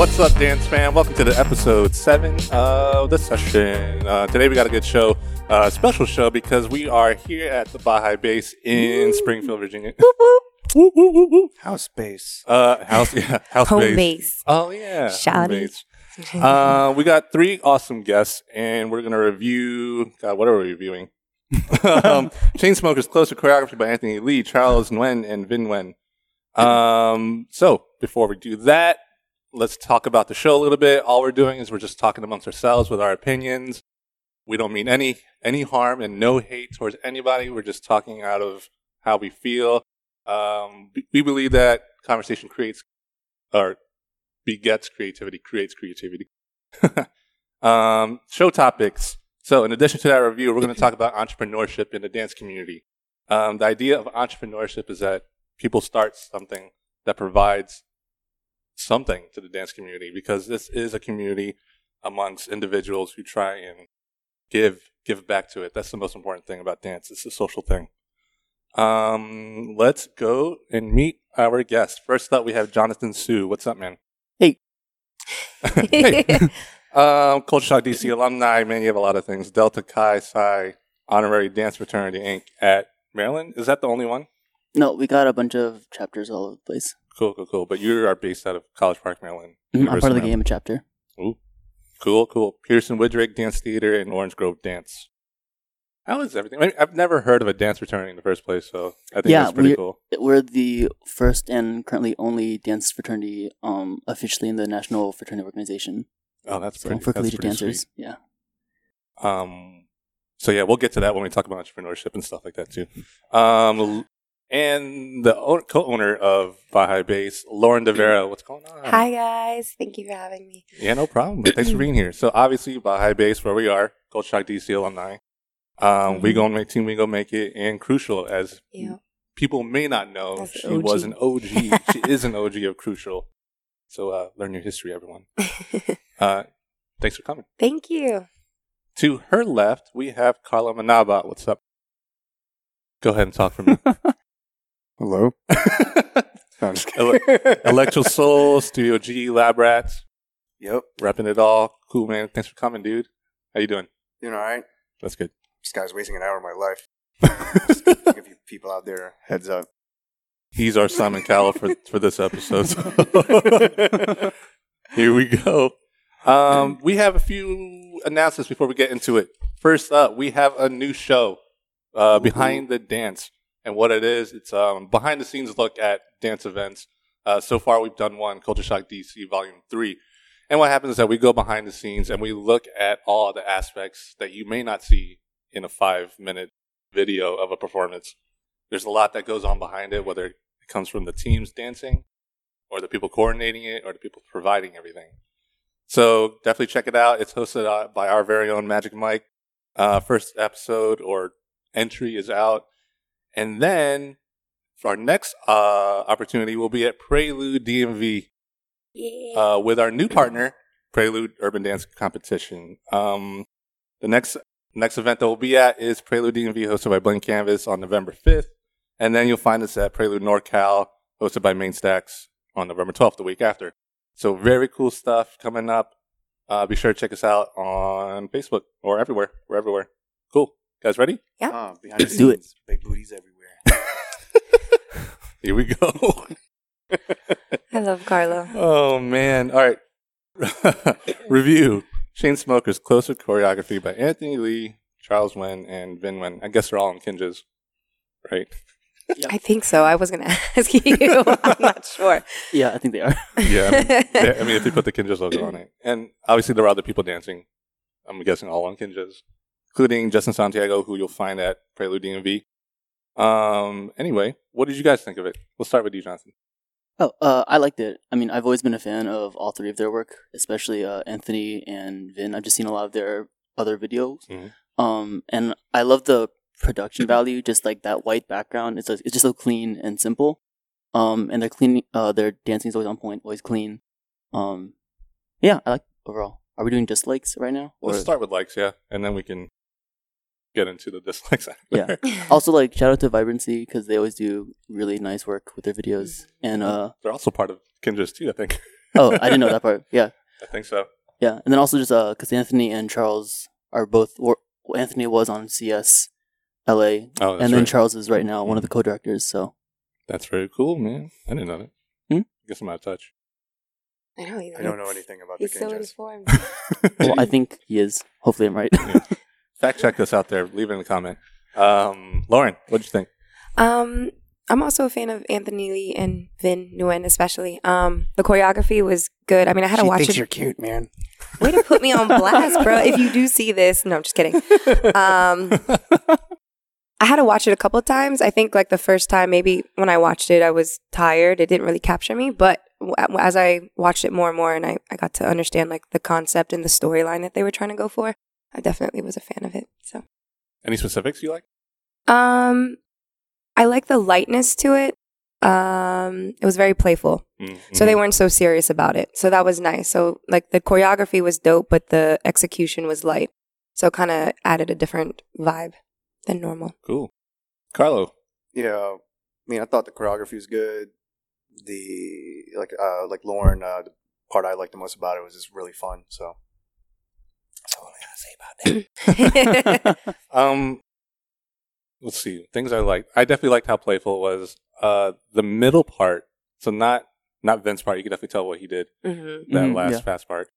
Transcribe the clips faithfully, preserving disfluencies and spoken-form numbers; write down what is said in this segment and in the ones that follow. What's up, Dance Fam? Welcome to the episode seven of the session. Uh, today we got a good show, a uh, special show, because we are here at the Bahay Base in Springfield, Virginia. Woo, woo, woo, woo. House base. Uh, house, yeah, house home base. base. Oh, yeah. Shoddy. Uh, we got three awesome guests, and we're going to review, God, what are we reviewing? um, Chainsmokers, Closer, choreography by Anthony Lee, Charles Nguyen, and Vinh Nguyen. Um, so, before we do that, let's talk about the show a little bit. All we're doing is we're just talking amongst ourselves with our opinions. We don't mean any any harm and no hate towards anybody. We're just talking out of how we feel. Um, we believe that conversation creates or begets creativity, creates creativity. um, show topics. So in addition to that review, we're going to talk about entrepreneurship in the dance community. Um, the idea of entrepreneurship is that people start something that provides something to the dance community, because this is a community amongst individuals who try and give give back to it. That's the most important thing about dance. It's a social thing. Um, let's go and meet our guest. First up, we have Jonathan Hsu. What's up, man? Hey. Hey. um, Culture Shock D C alumni, man, you have a lot of things. Delta Chi Psi Honorary Dance Fraternity, Incorporated at Maryland. Is that the only one? No, we got a bunch of chapters all over the place. Cool, cool, cool. But you are based out of College Park, Maryland. Mm-hmm. I'm part of the Gamma chapter. Ooh. Cool, cool. PEARSONWIDRIG Dance Theater and Orange Grove Dance. How is everything? I mean, I've never heard of a dance fraternity in the first place, so I think yeah, that's pretty we're, cool. We're the first and currently only dance fraternity um, officially in the National Fraternity Organization. Oh, that's so pretty. For collegiate dancers, sweet. yeah. Um. So yeah, we'll get to that when we talk about entrepreneurship and stuff like that too. Um, and the o- co-owner of Bahay Base, Lauren De Vera. What's going on? Hi guys, thank you for having me. Yeah, no problem. Thanks for being here. So obviously, Bahay Base, where we are, Culture Shock D C alumni. Um, mm-hmm. We gonna make team. We gonna make it. And Crucial, as yeah. people may not know, That's she was an O G. She is an O G of Crucial. So uh, learn your history, everyone. uh, thanks for coming. Thank you. To her left, we have Carlo Manabat. What's up? Go ahead and talk for me. Hello. I'm just kidding. Electro Soul, Studio G, Lab Rats. Yep, repping it all. Cool, man. Thanks for coming, dude. How you doing? Doing all right. That's good. This guy's wasting an hour of my life. Just give you people out there heads up. He's our Simon Cowell for, for this episode. So. Here we go. Um, we have a few announcements before we get into it. First up, we have a new show, uh, Behind the Dance. And what it is, it's um, behind-the-scenes look at dance events. Uh, so far, we've done one, Culture Shock D C Volume three. And what happens is that we go behind the scenes and we look at all the aspects that you may not see in a five-minute video of a performance. There's a lot that goes on behind it, whether it comes from the teams dancing or the people coordinating it or the people providing everything. So definitely check it out. It's hosted uh, by our very own Magic Mike. Uh, first episode or entry is out. And then our next uh, opportunity will be at Prelude D M V yeah. uh, with our new partner, Prelude Urban Dance Competition. Um, the next Next event that we'll be at is Prelude D M V, hosted by Blink Canvas on November fifth. And then you'll find us at Prelude NorCal, hosted by Mainstacks on November twelfth, the week after. So very cool stuff coming up. Uh, be sure to check us out on Facebook or everywhere. We're everywhere. Cool. Guys ready? Yeah. Uh, behind Let's the do scenes, it. Big booties everywhere. Here we go. I love Carlo. Oh, man. All right. Review. Chainsmokers, Closer choreography by Anthony Lee, Charles Nguyen, and Vinh Nguyen. I guess they're all in Kinjaz, right? Yep. I think so. I was going to ask you. I'm not sure. Yeah, I think they are. Yeah. I mean, I mean if they put the Kinjaz logo on it. And obviously, there are other people dancing. I'm guessing all on Kinjaz, including Justin Santiago, who you'll find at Prelude D M V. Um, anyway, what did you guys think of it? We'll start with you, Jonathan. Oh, uh, I liked it. I mean, I've always been a fan of all three of their work, especially uh, Anthony and Vinh. I've just seen a lot of their other videos. Mm-hmm. Um, and I love the production value, just like that white background. It's, it's just so clean and simple. Um, and they're clean, uh, their dancing is always on point, always clean. Um, yeah, I like overall. Are we doing dislikes right now? Or? Let's start with likes, yeah. And then we can get into the dislikes after. Yeah. Also, like, shout out to Vibrancy, because they always do really nice work with their videos. And uh, they're also part of Kinjaz too, I think. Oh, I didn't know that part. Yeah. I think so. Yeah. And then also just because uh, Anthony and Charles are both, or Anthony was on C S L A. Oh, that's And then right. Charles is right now one of the co-directors. So that's very cool, man. I didn't know that. Hmm? I guess I'm out of touch. I know. I don't know anything about he's the Kinjaz. He's so informed. Well, I think he is. Hopefully I'm right. Yeah. Fact check this out there. Leave it in the comment. Um, Lauren, what did you think? Um, I'm also a fan of Anthony Lee and Vinh Nguyen, especially. Um, the choreography was good. I mean, I had she to watch thinks it. You're cute, man. Way to put me on blast, bro. If you do see this, no, I'm just kidding. Um, I had to watch it a couple of times. I think like the first time, maybe when I watched it, I was tired. It didn't really capture me. But w- as I watched it more and more and I, I got to understand like the concept and the storyline that they were trying to go for, I definitely was a fan of it. So, any specifics you like? Um, I like the lightness to it. Um, it was very playful. Mm-hmm. So they weren't so serious about it. So that was nice. So like the choreography was dope, but the execution was light. So kind of added a different vibe than normal. Cool. Carlo? You know, I mean, I thought the choreography was good. The, like, uh, like Lauren, uh, the part I liked the most about it was just really fun. So that's all I gotta say about that. um, let's see. Things I liked. I definitely liked how playful it was. Uh, the middle part, so not, not Vince's part. You can definitely tell what he did. Mm-hmm. That mm-hmm, last yeah. fast part.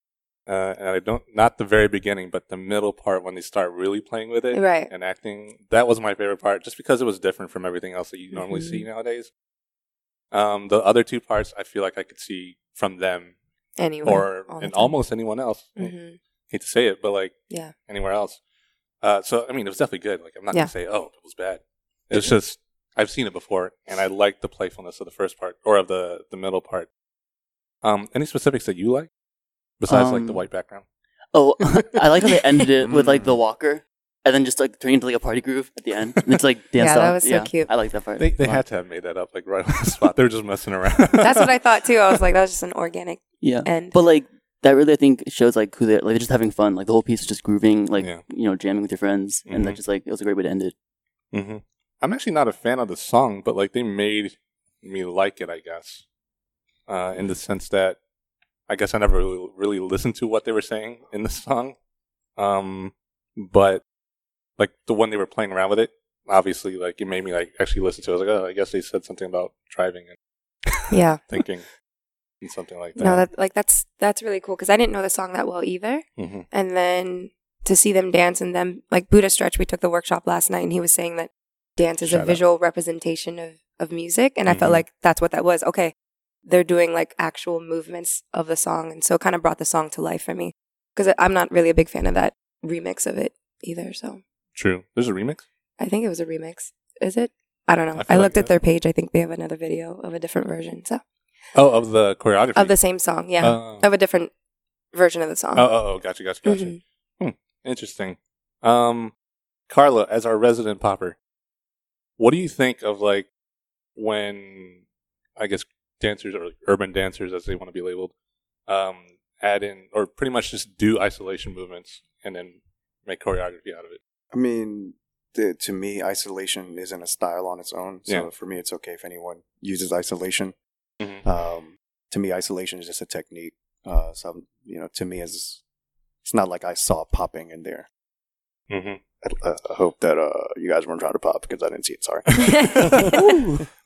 Uh, and I don't, not the very beginning, but the middle part when they start really playing with it right. and acting. That was my favorite part, just because it was different from everything else that you mm-hmm. normally see nowadays. Um, the other two parts, I feel like I could see from them, anyone, or and time. almost anyone else. Mm-hmm. I hate to say it, but like yeah. anywhere else. Uh, so I mean, it was definitely good. Like I'm not yeah. gonna say, oh, it was bad. It's mm-hmm. just I've seen it before, and I liked the playfulness of the first part or of the the middle part. Um, any specifics that you like? Besides, um, like, the white background. Oh, I like how they ended it with, like, the walker. And then just, like, turning into, like, a party groove at the end. And it's, like, dance yeah, that was yeah, so cute. I like that part. They, they had to have made that up, like, right on the spot. They were just messing around. That's what I thought, too. I was like, that was just an organic yeah. end. But, like, that really, I think, shows, like, who they're, like, they're just having fun. Like, the whole piece is just grooving, like, yeah. you know, jamming with your friends. Mm-hmm. And, like, just, like, it was a great way to end it. Mm-hmm. I'm actually not a fan of the song, but, like, they made me like it, I guess. Uh, in the sense that I guess I never really, really listened to what they were saying in the song. Um, but, like, the one they were playing around with it, obviously, like, it made me, like, actually listen to it. I was like, oh, I guess they said something about driving and yeah. thinking and something like that. No, that, like, that's that's really cool because I didn't know the song that well either. Mm-hmm. And then to see them dance and them, like, Buddha Stretch, we took the workshop last night and he was saying that dance is Shout a out. visual representation of, of music. And mm-hmm. I felt like that's what that was. Okay. They're doing like actual movements of the song. And so it kind of brought the song to life for me because I'm not really a big fan of that remix of it either. So true. There's a remix? I think it was a remix. Is it? I don't know. I, I looked like at that. their page. I think they have another video of a different version. So Oh, of the choreography? Of the same song. Yeah. Uh, of a different version of the song. Oh, oh, oh gotcha, gotcha, gotcha. Mm-hmm. Hmm, interesting. Um, Carla, as our resident popper, what do you think of like when, I guess, dancers or urban dancers as they want to be labeled um add in or pretty much just do isolation movements and then make choreography out of it? I mean the, to me isolation isn't a style on its own, so yeah. for me it's okay if anyone uses isolation. Mm-hmm. Um to me isolation is just a technique, uh so I'm, you know to me is it's not like I saw popping in there. Mm-hmm. I, uh, I hope that uh, you guys weren't trying to pop because I didn't see it. Sorry.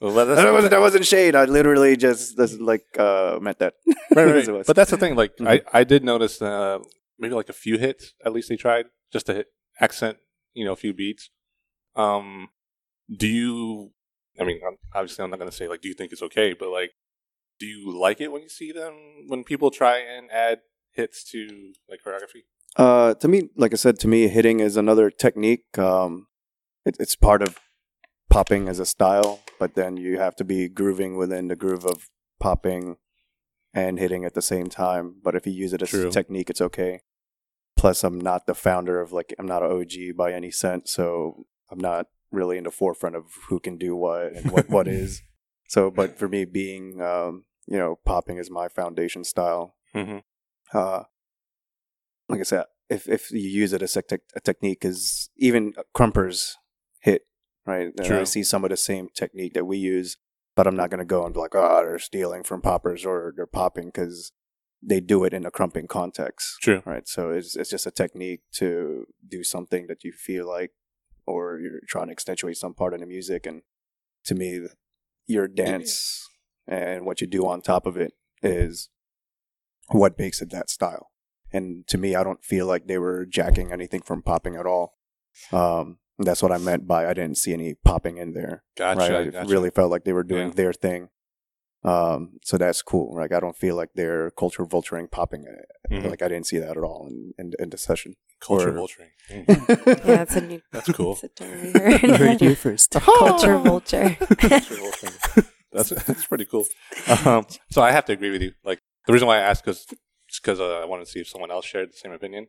well, that, wasn't, that wasn't shade. I literally just this, like uh, meant that. Right, right. right. But that's the thing. Like mm-hmm. I, I did notice uh, maybe like a few hits. At least they tried just to hit accent. You know, a few beats. Um, do you? I mean, obviously, I'm not going to say like, do you think it's okay? But like, do you like it when you see them when people try and add hits to like choreography? Uh, to me, like I said, to me, hitting is another technique. Um, it, it's part of popping as a style, but then you have to be grooving within the groove of popping and hitting at the same time. But if you use it as True. a technique, it's okay. Plus, I'm not the founder of like, I'm not an O G by any sense, so I'm not really in the forefront of who can do what and what, what is. So, but for me, being, um, you know, popping is my foundation style. Mm-hmm. Uh, Like I said, if if you use it as a, te- a technique, because even Crumpers hit, right? And True. I see some of the same technique that we use, but I'm not going to go and be like, oh, they're stealing from poppers or they're popping, because they do it in a crumping context. True. Right. So it's it's just a technique to do something that you feel like, or you're trying to accentuate some part of the music. And to me, your dance and what you do on top of it is what makes it that style. And to me, I don't feel like they were jacking anything from popping at all. Um, that's what I meant by I didn't see any popping in there. Gotcha. Right? I gotcha. Really felt like they were doing yeah. their thing. Um, so that's cool. Like, I don't feel like they're culture vulturing popping. Mm-hmm. Like, I didn't see that at all in, in, in the session. Culture or... vulturing. Mm. Yeah, that's a new. That's cool. That's a term we heard. You heard you first. Culture vulture. Culture vulturing. That's that's pretty cool. Um, so I have to agree with you. Like, the reason why I asked is because uh, I wanted to see if someone else shared the same opinion.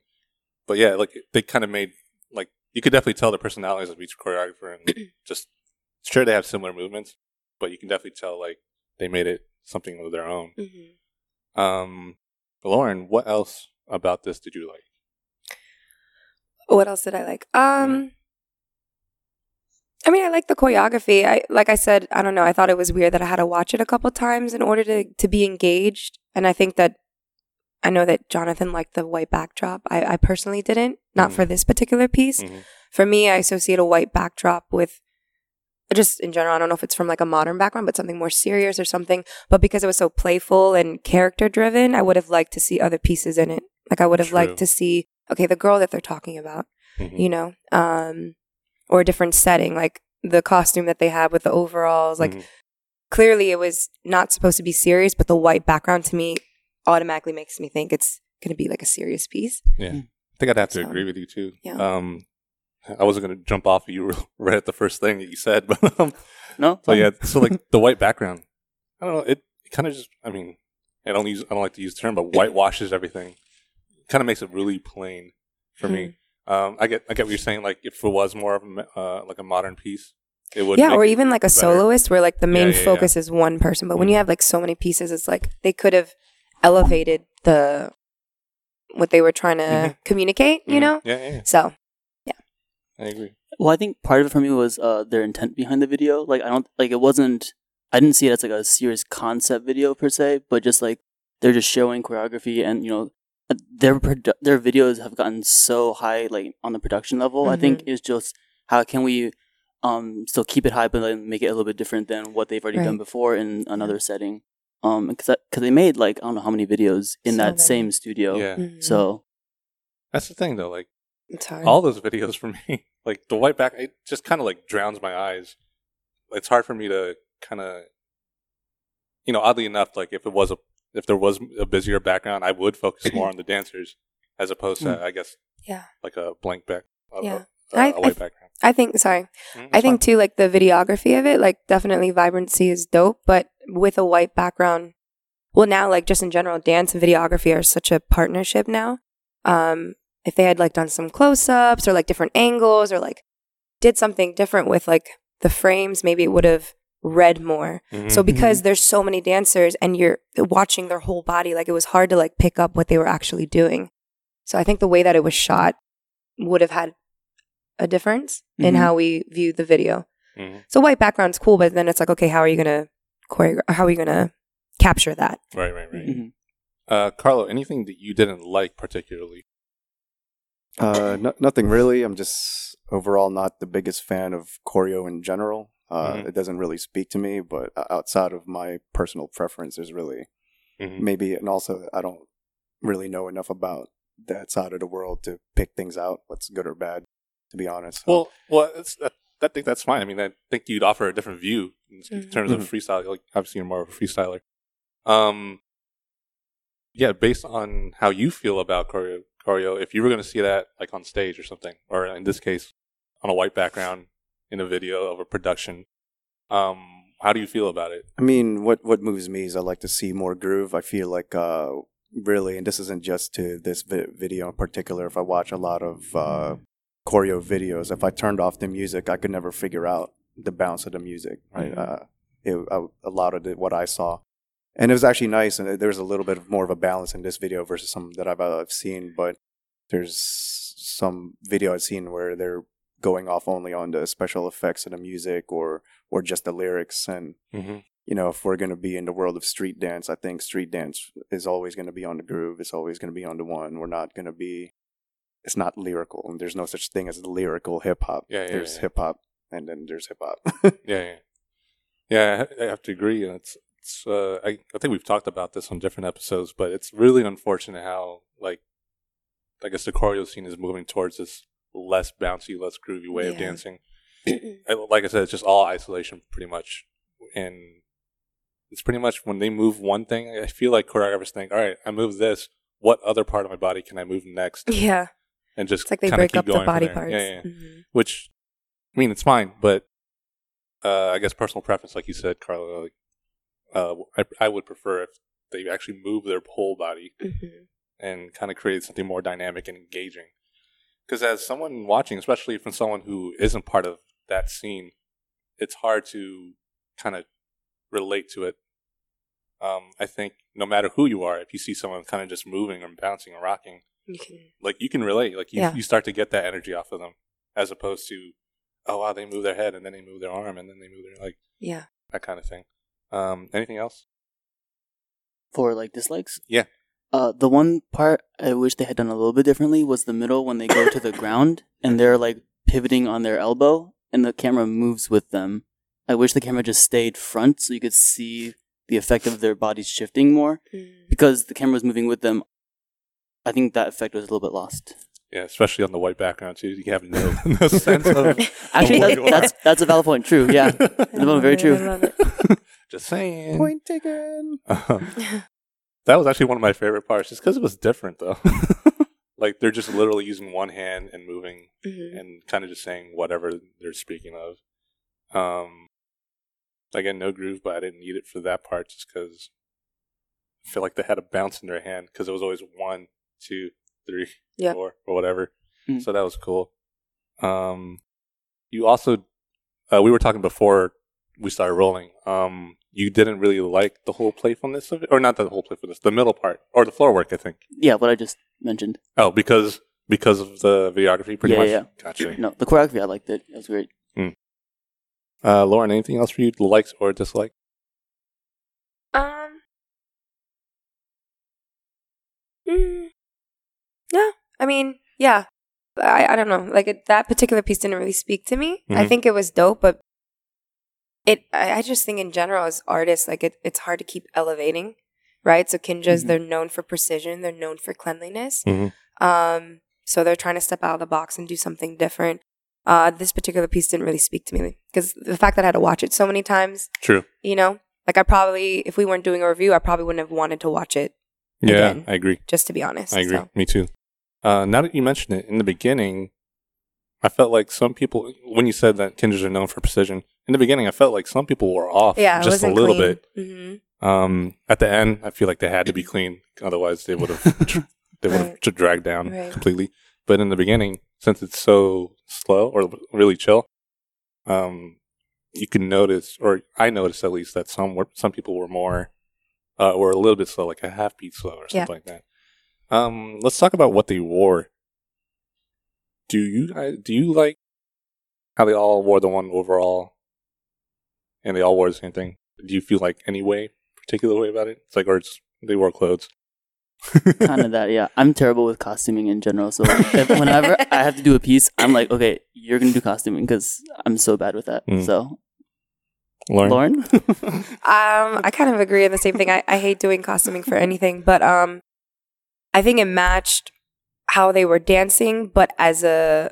But yeah, like they kind of made like you could definitely tell the personalities of each choreographer and just sure they have similar movements, but you can definitely tell like. They made it something of their own. Mm-hmm. Um, Lauren, what else about this did you like? What else did I like? Um, mm-hmm. I mean, I like the choreography. I like I said, I don't know. I thought it was weird that I had to watch it a couple times in order to, to be engaged. And I think that I know that Jonathan liked the white backdrop. I, I personally didn't. Not mm-hmm. for this particular piece. Mm-hmm. For me, I associate a white backdrop with just in general, I don't know if it's from like a modern background, but something more serious or something. But because it was so playful and character driven, I would have liked to see other pieces in it. Like I would have True. liked to see, okay, the girl that they're talking about, mm-hmm. you know, um, or a different setting, like the costume that they had with the overalls. Like mm-hmm. clearly it was not supposed to be serious, but the white background to me automatically makes me think it's going to be like a serious piece. Yeah. Mm-hmm. I think I'd have to so, agree with you too. Yeah. Um, I wasn't going to jump off of you right at the first thing that you said, but um, no. So yeah, so like the white background, I don't know. It, it kind of just, I mean, I don't use, I don't like to use the term, but whitewashes everything. Kind of makes it really plain for mm-hmm. me. Um, I get, I get what you're saying. Like if it was more of a, uh, like a modern piece, it would. Yeah, or even like a better. Soloist, where like the main yeah, yeah, focus yeah. is one person, but mm-hmm. when you have like so many pieces, it's like they could have elevated the what they were trying to mm-hmm. communicate. You mm-hmm. know. Yeah, yeah. yeah. So. I agree. Well, I think part of it for me was uh, their intent behind the video. Like, I don't, like, it wasn't, I didn't see it as, like, a serious concept video per se, but just, like, they're just showing choreography and, you know, their produ- their videos have gotten so high, like, on the production level. Mm-hmm. I think it's just how can we um, still keep it high, but like, make it a little bit different than what they've already right. done before in another yeah. setting. Um, because they made, like, I don't know how many videos in so that many. Same studio. Yeah. Mm-hmm. So. That's the thing, though, like. It's hard. All those videos for me, like the white back, it just kind of like drowns my eyes. It's hard for me to kind of, you know, oddly enough, like if it was a, if there was a busier background, I would focus more on the dancers as opposed to, mm. I guess, yeah, like a blank back, a, yeah, a, a, I, a white I, background. I think. Sorry, mm, I think fine. Too. Like the videography of it, like definitely Vibrancy is dope, but with a white background, well, now like just in general, dance and videography are such a partnership now. Um, If they had like done some close-ups or like different angles or like did something different with like the frames, maybe it would have read more. Mm-hmm. So because there's so many dancers and you're watching their whole body, like it was hard to like pick up what they were actually doing. So I think the way that it was shot would have had a difference mm-hmm. in how we view the video. Mm-hmm. So white background's cool, but then it's like, okay, how are you gonna choreo- how are you gonna capture that? Right, right, right. Mm-hmm. Uh, Carlo, anything that you didn't like particularly? Uh, no, nothing really. I'm just overall not the biggest fan of choreo in general. Uh, mm-hmm. It doesn't really speak to me, but outside of my personal preference, there's really mm-hmm. maybe, and also I don't really know enough about that side of the world to pick things out, what's good or bad, to be honest. So. Well, well, it's, I, I think that's fine. I mean, I think you'd offer a different view in mm-hmm. terms of freestyle. Like, obviously, you're more of a freestyler. Um, yeah, based on how you feel about choreo, Choreo, if you were going to see that like on stage or something, or in this case, on a white background in a video of a production, um, how do you feel about it? I mean, what, what moves me is I like to see more groove. I feel like uh, really, and this isn't just to this vi- video in particular, if I watch a lot of uh, choreo videos, if I turned off the music, I could never figure out the bounce of the music. Right? Mm-hmm. Uh, it, I, a lot of the, what I saw. And it was actually nice, and there's a little bit of more of a balance in this video versus some that I've, I've seen, but there's some video I've seen where they're going off only on the special effects of the music or or just the lyrics, and mm-hmm. you know, if we're going to be in the world of street dance, I think street dance is always going to be on the groove. It's always going to be on the one. We're not going to be, it's not lyrical. And there's no such thing as lyrical hip hop. Yeah, yeah, there's yeah. hip hop, and then there's hip hop. yeah, yeah. Yeah, I have to agree. It's, it's uh, I, I think we've talked about this on different episodes, but it's really unfortunate how, like, I guess the choreo scene is moving towards this less bouncy, less groovy way yeah. of dancing. Like I said, it's just all isolation pretty much. And it's pretty much when they move one thing, I feel like choreographers think, all right, I move this. What other part of my body can I move next? Yeah. And just it's like they break keep up going the body parts. Yeah, yeah. Mm-hmm. Which, I mean, it's fine, but uh, I guess personal preference, like you said, Carlo, like, uh, I, I would prefer if they actually move their whole body mm-hmm. and kind of create something more dynamic and engaging. Because as someone watching, especially from someone who isn't part of that scene, it's hard to kind of relate to it. Um, I think no matter who you are, if you see someone kind of just moving and bouncing and rocking, you can, like you can relate. Like you, yeah. you start to get that energy off of them, as opposed to, oh wow, they move their head and then they move their arm and then they move their like yeah that kind of thing. Um, anything else for like dislikes? Yeah. Uh, the one part I wish they had done a little bit differently was the middle when they go to the ground and they're like pivoting on their elbow and the camera moves with them. I wish the camera just stayed front so you could see the effect of their bodies shifting more because the camera was moving with them. I think that effect was a little bit lost. Yeah, especially on the white background too. You have no, no sense of actually that, that's that's a valid point. True, yeah, very true. I love it. Just saying. Point taken. Uh-huh. That was actually one of my favorite parts, just because it was different, though. Like they're just literally using one hand and moving, mm-hmm. and kind of just saying whatever they're speaking of. Um, again, no groove, but I didn't need it for that part, just because I feel like they had a bounce in their hand because it was always one, two, three, yep. four, or whatever. Mm-hmm. So that was cool. Um, you also, uh, we were talking before we started rolling. Um, you didn't really like the whole playfulness of it, or not the whole playfulness, the middle part, or the floor work, I think. Yeah, what I just mentioned. Oh, because because of the videography, pretty yeah, much? Yeah, yeah. Gotcha. No, the choreography, I liked it. It was great. Mm. Uh, Lauren, anything else for you, likes or dislike? Um, mm, no, I mean, yeah, I, I don't know. Like, it, that particular piece didn't really speak to me. Mm-hmm. I think it was dope, but It, I, I just think in general as artists, like it, it's hard to keep elevating, right? So Kinjaz, mm-hmm. they're known for precision. They're known for cleanliness. Mm-hmm. Um, so they're trying to step out of the box and do something different. Uh, this particular piece didn't really speak to me because the fact that I had to watch it so many times. True. You know, like I probably, if we weren't doing a review, I probably wouldn't have wanted to watch it. Yeah, again, I agree. Just to be honest. I agree. So. Me too. Uh, now that you mentioned it in the beginning, I felt like some people, when you said that Kinjaz are known for precision, in the beginning, I felt like some people were off yeah, just a little clean. bit. Mm-hmm. Um, at the end, I feel like they had to be clean. Otherwise, they would have tra- they would have right. dragged down right. completely. But in the beginning, since it's so slow or really chill, um, you can notice, or I noticed at least, that some were, some people were more, uh, were a little bit slow, like a half beat slow or something yeah. like that. Um, let's talk about what they wore. Do you do you like how they all wore the one overall, and they all wore the same thing? Do you feel like any way, particular way about it? It's like, or it's, they wore clothes. Kind of that, yeah. I'm terrible with costuming in general, so if, whenever I have to do a piece, I'm like, okay, you're gonna do costuming because I'm so bad with that. Mm. So, Lauren, Lauren? um, I kind of agree on the same thing. I, I hate doing costuming for anything, but um, I think it matched how they were dancing, but as a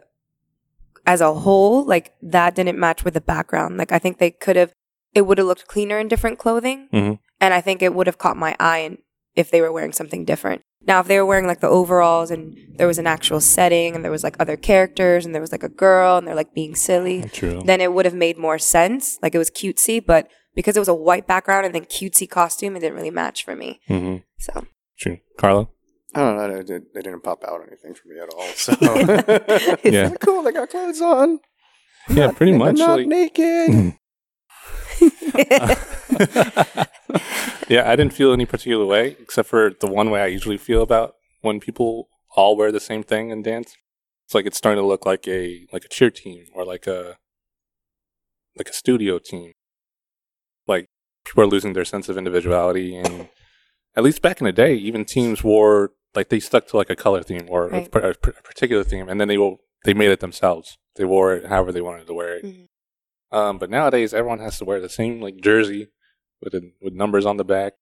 as a whole, like that didn't match with the background. Like I think they could have, it would have looked cleaner in different clothing, mm-hmm. and I think it would have caught my eye in, if they were wearing something different. Now, if they were wearing like the overalls and there was an actual setting and there was like other characters and there was like a girl and they're like being silly, True. Then it would have made more sense. Like it was cutesy, but because it was a white background and then cutesy costume, it didn't really match for me. Mm-hmm. So true, Carlo. I don't know. They, did, they didn't pop out or anything for me at all. So yeah, yeah. Cool. They got clothes on. I'm yeah, not, pretty much. I'm not like, naked. Yeah, I didn't feel any particular way except for the one way I usually feel about when people all wear the same thing and dance. It's like it's starting to look like a like a cheer team or like a like a studio team. Like people are losing their sense of individuality. And at least back in the day, even teams wore, like, they stuck to like a color theme or right. a, a particular theme, and then they will, they made it themselves. They wore it however they wanted to wear it. Mm-hmm. Um, but nowadays, everyone has to wear the same like jersey with a, with numbers on the back.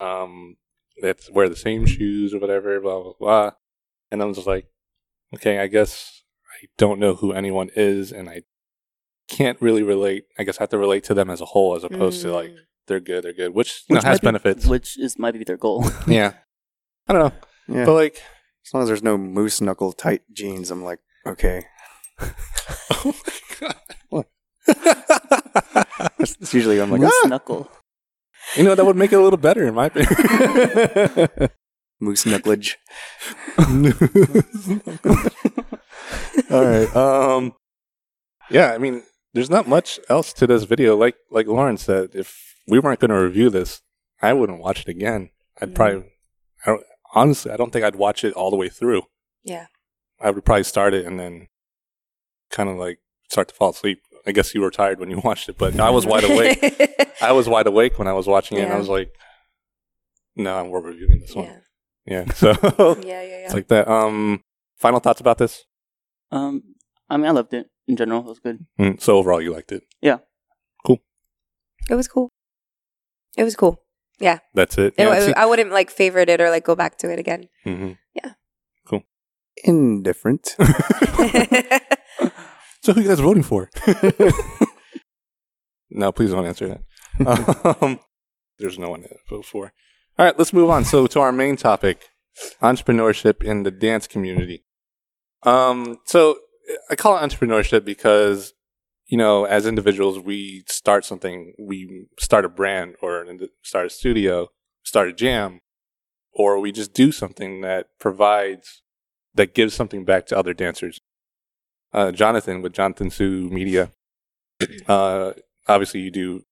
Um, they have to wear the same shoes or whatever, blah, blah, blah. And I'm just like, okay, I guess I don't know who anyone is, and I can't really relate. I guess I have to relate to them as a whole as opposed mm. to like, they're good, they're good, which, which no, has be, benefits. Which is might be their goal. Yeah. I don't know. Yeah. But like, as long as there's no moose knuckle tight jeans, I'm like, okay. Oh my God. That's, that's usually I'm like, moose ah. knuckle. You know, that would make it a little better in my opinion. Moose knucklage. All right. Um, yeah, I mean, there's not much else to this video. Like like Lauren said, if we weren't going to review this, I wouldn't watch it again. I'd mm. probably, I don't, honestly, I don't think I'd watch it all the way through. Yeah. I would probably start it and then kind of like start to fall asleep. I guess you were tired when you watched it, but I was wide awake. I was wide awake when I was watching it, yeah. and I was like, no, we're reviewing this yeah. one. Yeah, so yeah, yeah, yeah. It's like that. Um, final thoughts about this? Um, I mean, I loved it in general. It was good. Mm, so overall, you liked it? Yeah. Cool. It was cool. It was cool. Yeah. That's it. it, yeah, it I wouldn't like favorite it or like go back to it again. Mm-hmm. Yeah. Cool. Indifferent. So who you guys voting for? No, please don't answer that. Um, there's no one to vote for. All right, let's move on. So to our main topic, entrepreneurship in the dance community. Um, so I call it entrepreneurship because, you know, as individuals, we start something. We start a brand or start a studio, start a jam, or we just do something that provides, that gives something back to other dancers. Uh, Jonathan with Jonathan Hsu Media. Uh, obviously, you do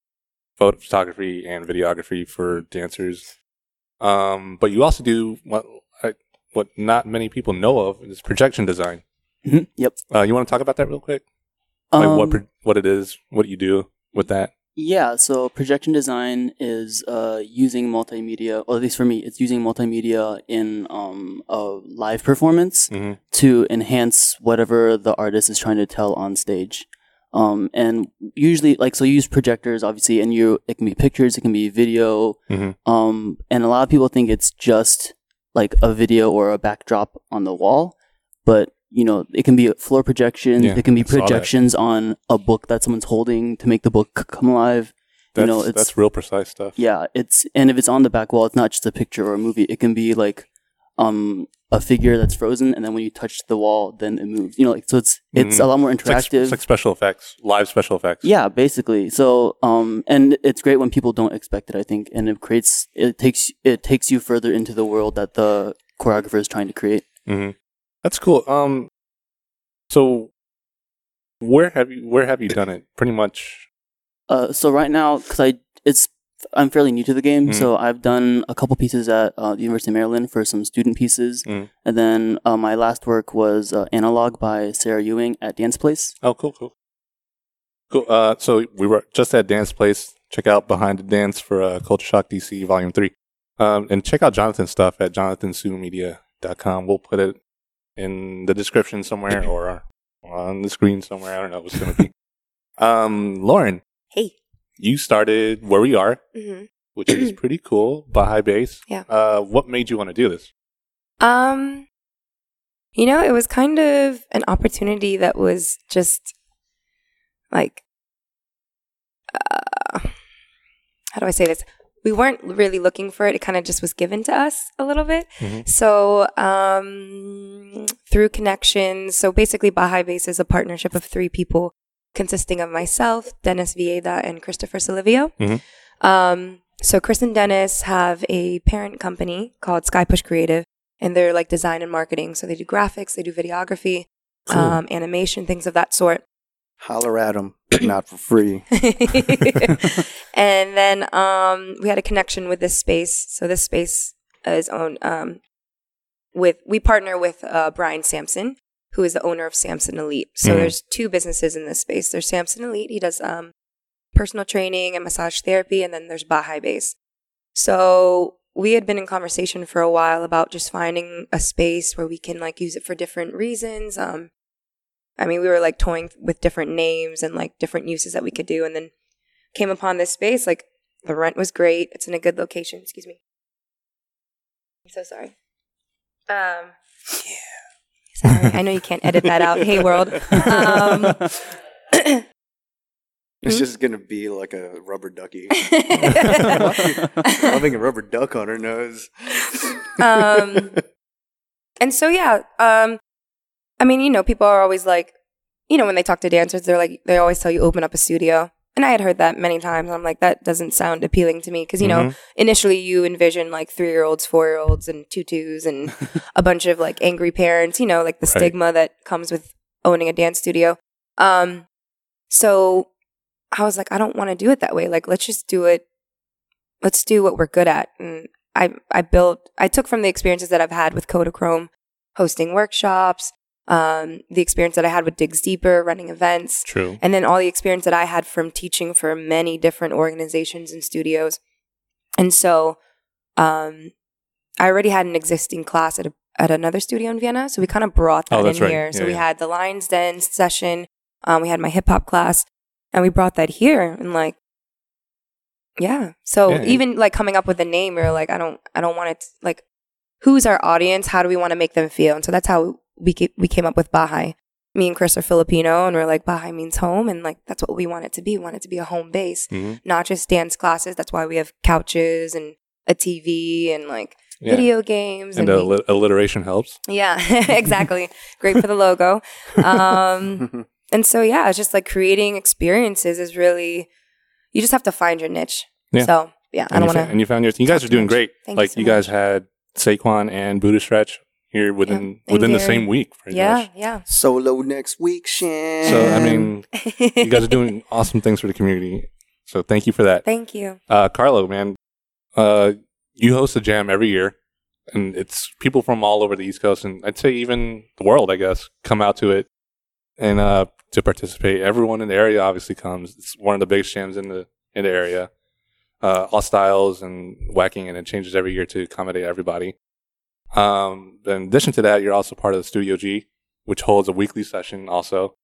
photo- photography and videography for dancers. Um, but you also do what I, what not many people know of is projection design. Mm-hmm. Yep. Uh, you want to talk about that real quick? Like um, what pro- what it is, what you do with that? Yeah. So projection design is uh, using multimedia, or at least for me, it's using multimedia in um, a live performance mm-hmm. to enhance whatever the artist is trying to tell on stage. Um, and usually, like, so you use projectors, obviously, and you, it can be pictures, it can be video. Mm-hmm. Um, and a lot of people think it's just like a video or a backdrop on the wall, but you know, it can be floor projections. Yeah, it can be projections on a book that someone's holding to make the book come alive. That's, you know, it's, that's real precise stuff. Yeah. It's, and if it's on the back wall, it's not just a picture or a movie. It can be like, um, a figure that's frozen, and then when you touch the wall, then it moves. You know, like, so it's it's mm-hmm. a lot more interactive. It's like, it's like special effects, live special effects. Yeah, basically. So, um, and it's great when people don't expect it, I think, and it creates, it takes it takes you further into the world that the choreographer is trying to create. Mm-hmm. That's cool. Um, so where have you where have you done it? Pretty much. Uh, so right now, because I it's. I'm fairly new to the game, mm. so I've done a couple pieces at uh, the University of Maryland for some student pieces, mm. and then uh, my last work was uh, Analog by Sarah Ewing at Dance Place. Oh, cool, cool. Cool. Uh, so we were just at Dance Place. Check out Behind the Dance for uh, Culture Shock D C Volume three. Um, and check out Jonathan's stuff at jonathan hsu media dot com. We'll put it in the description somewhere or on the screen somewhere. I don't know what's going to be. Um, Lauren. Hey. You started where we are, mm-hmm. which is pretty cool, Bahay Base. Yeah. Uh, what made you want to do this? Um, you know, it was kind of an opportunity that was just like, uh, how do I say this? We weren't really looking for it. It kind of just was given to us a little bit. Mm-hmm. So um, through connections, so basically Bahay Base is a partnership of three people, consisting of myself, Dennis Vieda, and Christopher Silivio. Mm-hmm. Um, so Chris and Dennis have a parent company called Sky Push Creative, and they're like design and marketing. So they do graphics, they do videography, cool. um, animation, things of that sort. Holler at them, not for free. And then um, we had a connection with this space. So this space is owned um, with, we partner with uh, Brian Sampson, who is the owner of Sampson Elite. So mm. there's two businesses in this space. There's Sampson Elite. He does um, personal training and massage therapy, and then there's Bahay Base. So we had been in conversation for a while about just finding a space where we can like use it for different reasons. Um, I mean, we were like toying with different names and like different uses that we could do, and then came upon this space. Like the rent was great. It's in a good location. Excuse me. I'm so sorry. Um, yeah. Sorry. I know you can't edit that out. Hey, world. Um, It's just going to be like a rubber ducky. Having a rubber duck on her nose. um, and so, yeah. Um, I mean, you know, people are always like, you know, when they talk to dancers, they're like, they always tell you open up a studio. And I had heard that many times. And I'm like, that doesn't sound appealing to me. Because, you mm-hmm. know, initially you envision like three-year-olds, four-year-olds, and tutus, and a bunch of like angry parents, you know, like the right. stigma that comes with owning a dance studio. Um, so... I was like, I don't want to do it that way. Like, let's just do it. Let's do what we're good at. And I, I built, I took from the experiences that I've had with Kodachrome, hosting workshops, um, the experience that I had with Digs Deeper, running events. True. And then all the experience that I had from teaching for many different organizations and studios. And so, um, I already had an existing class at a, at another studio in Vienna. So we kind of brought that oh, that's in right. here. Yeah, so yeah. we had the Lion's Den session. Um, we had my hip hop class. And we brought that here, and like, yeah. So yeah, yeah. even like coming up with a name, we were like, I don't, I don't want it. To, like, who's our audience? How do we want to make them feel? And so that's how we ke- we came up with Bahay. Me and Chris are Filipino, and we're like, Bahay means home, and like that's what we want it to be. We want it to be a home base, mm-hmm. not just dance classes. That's why we have couches and a T V and like yeah. video games. And, and all- we- alliteration helps. Yeah, exactly. Great for the logo. Um, And so, yeah, it's just like creating experiences is really, you just have to find your niche. Yeah. So, yeah, and I don't want to. And you found your, you guys are doing great. Thank like, you, so you guys much. Had Saquon and Buddha Stretch here within yeah. within Gary. The same week. Yeah, much. Yeah. Solo next week, Shan. So, I mean, you guys are doing awesome things for the community. So, thank you for that. Thank you. Uh, Carlo, man, uh, you host a jam every year. And it's people from all over the East Coast. And I'd say even the world, I guess, come out to it. And uh, to participate, everyone in the area obviously comes. It's one of the biggest jams in the in the area. Uh, all styles and whacking, and it changes every year to accommodate everybody. Um, in addition to that, you're also part of the Studio G, which holds a weekly session also.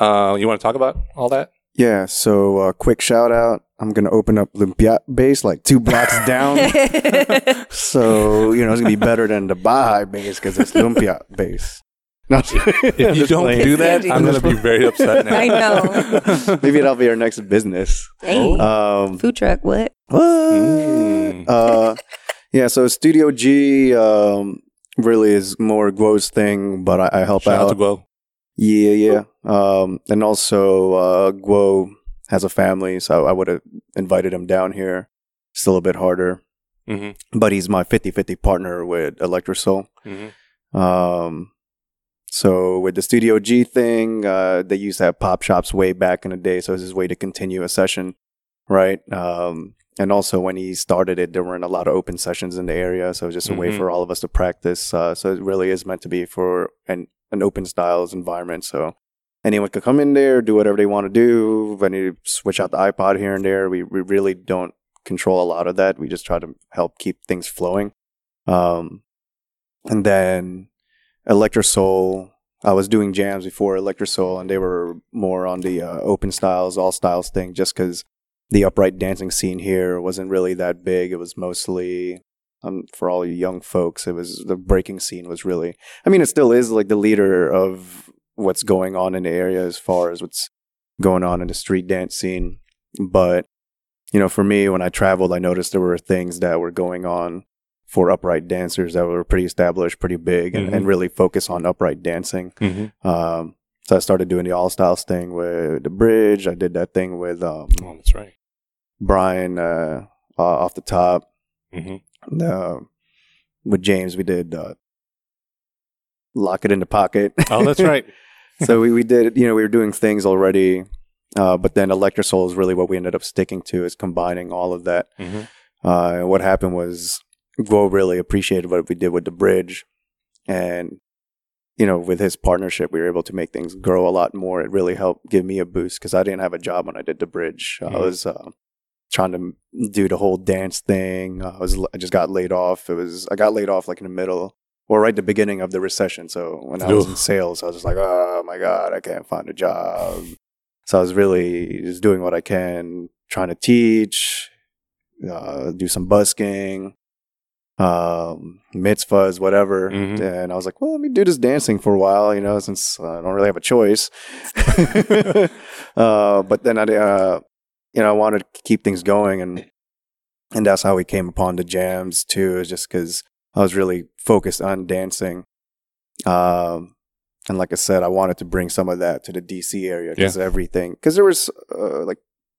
Uh, you want to talk about all that? Yeah, so a uh, quick shout out. I'm going to open up Lumpia Base like two blocks down. So, you know, it's going to be better than the Bahay Base because it's Lumpia Base. No, if you don't playing. Do that, I'm going to be very upset now. I know. Maybe that'll be our next business. Dang. Um, Food truck, what? What? Mm. Uh, yeah, so Studio G um, really is more Guo's thing, but I, I help Shout out. Shout out to Guo. Yeah, yeah. Um, and also, uh, Guo has a family, so I would have invited him down here. Still a bit harder. Mm-hmm. But he's my fifty-fifty partner with Electro Soul. Mm-hmm. Um, So with the Studio G thing, uh, they used to have pop shops way back in the day. So it's his way to continue a session, right? Um, and also when he started it, there weren't a lot of open sessions in the area. So it was just mm-hmm. a way for all of us to practice. Uh, so it really is meant to be for an, an open styles environment. So anyone could come in there, do whatever they want to do. If any switch out the iPod here and there, we, we really don't control a lot of that. We just try to help keep things flowing. Um, and then... Electro Soul, I was doing jams before Electro Soul, and they were more on the uh, open styles, all styles thing, just because the upright dancing scene here wasn't really that big. It was mostly, um, for all you young folks, it was the breaking scene was really, I mean, it still is like the leader of what's going on in the area as far as what's going on in the street dance scene. But, you know, for me, when I traveled, I noticed there were things that were going on for upright dancers that were pretty established, pretty big, and, mm-hmm. and really focus on upright dancing. Mm-hmm. Um, so I started doing the all styles thing with the bridge. I did that thing with um, oh, that's right. Brian uh, uh, off the top. Mm-hmm. Uh, with James, we did uh, lock it in the pocket. Oh, that's right. So we, we did, you know, we were doing things already, uh, but then Electro Soul is really what we ended up sticking to is combining all of that. Mm-hmm. Uh, and what happened was, Guo really appreciated what we did with the bridge, and you know, with his partnership, we were able to make things grow a lot more. It really helped give me a boost because I didn't have a job when I did the bridge. Mm-hmm. I was uh, trying to do the whole dance thing. I was I just got laid off. It was I got laid off like in the middle or right at the beginning of the recession. So when I was Oof. in sales, I was just like, oh my God, I can't find a job. So I was really just doing what I can, trying to teach, uh, do some busking, um, mitzvahs, whatever. Mm-hmm. And I was like, well, let me do this dancing for a while, you know, since I don't really have a choice. uh, but then I, uh, you know, I wanted to keep things going. And, and that's how we came upon the jams too, is just because I was really focused on dancing. Um, and like I said, I wanted to bring some of that to the D C area because yeah. everything, because there was uh, like,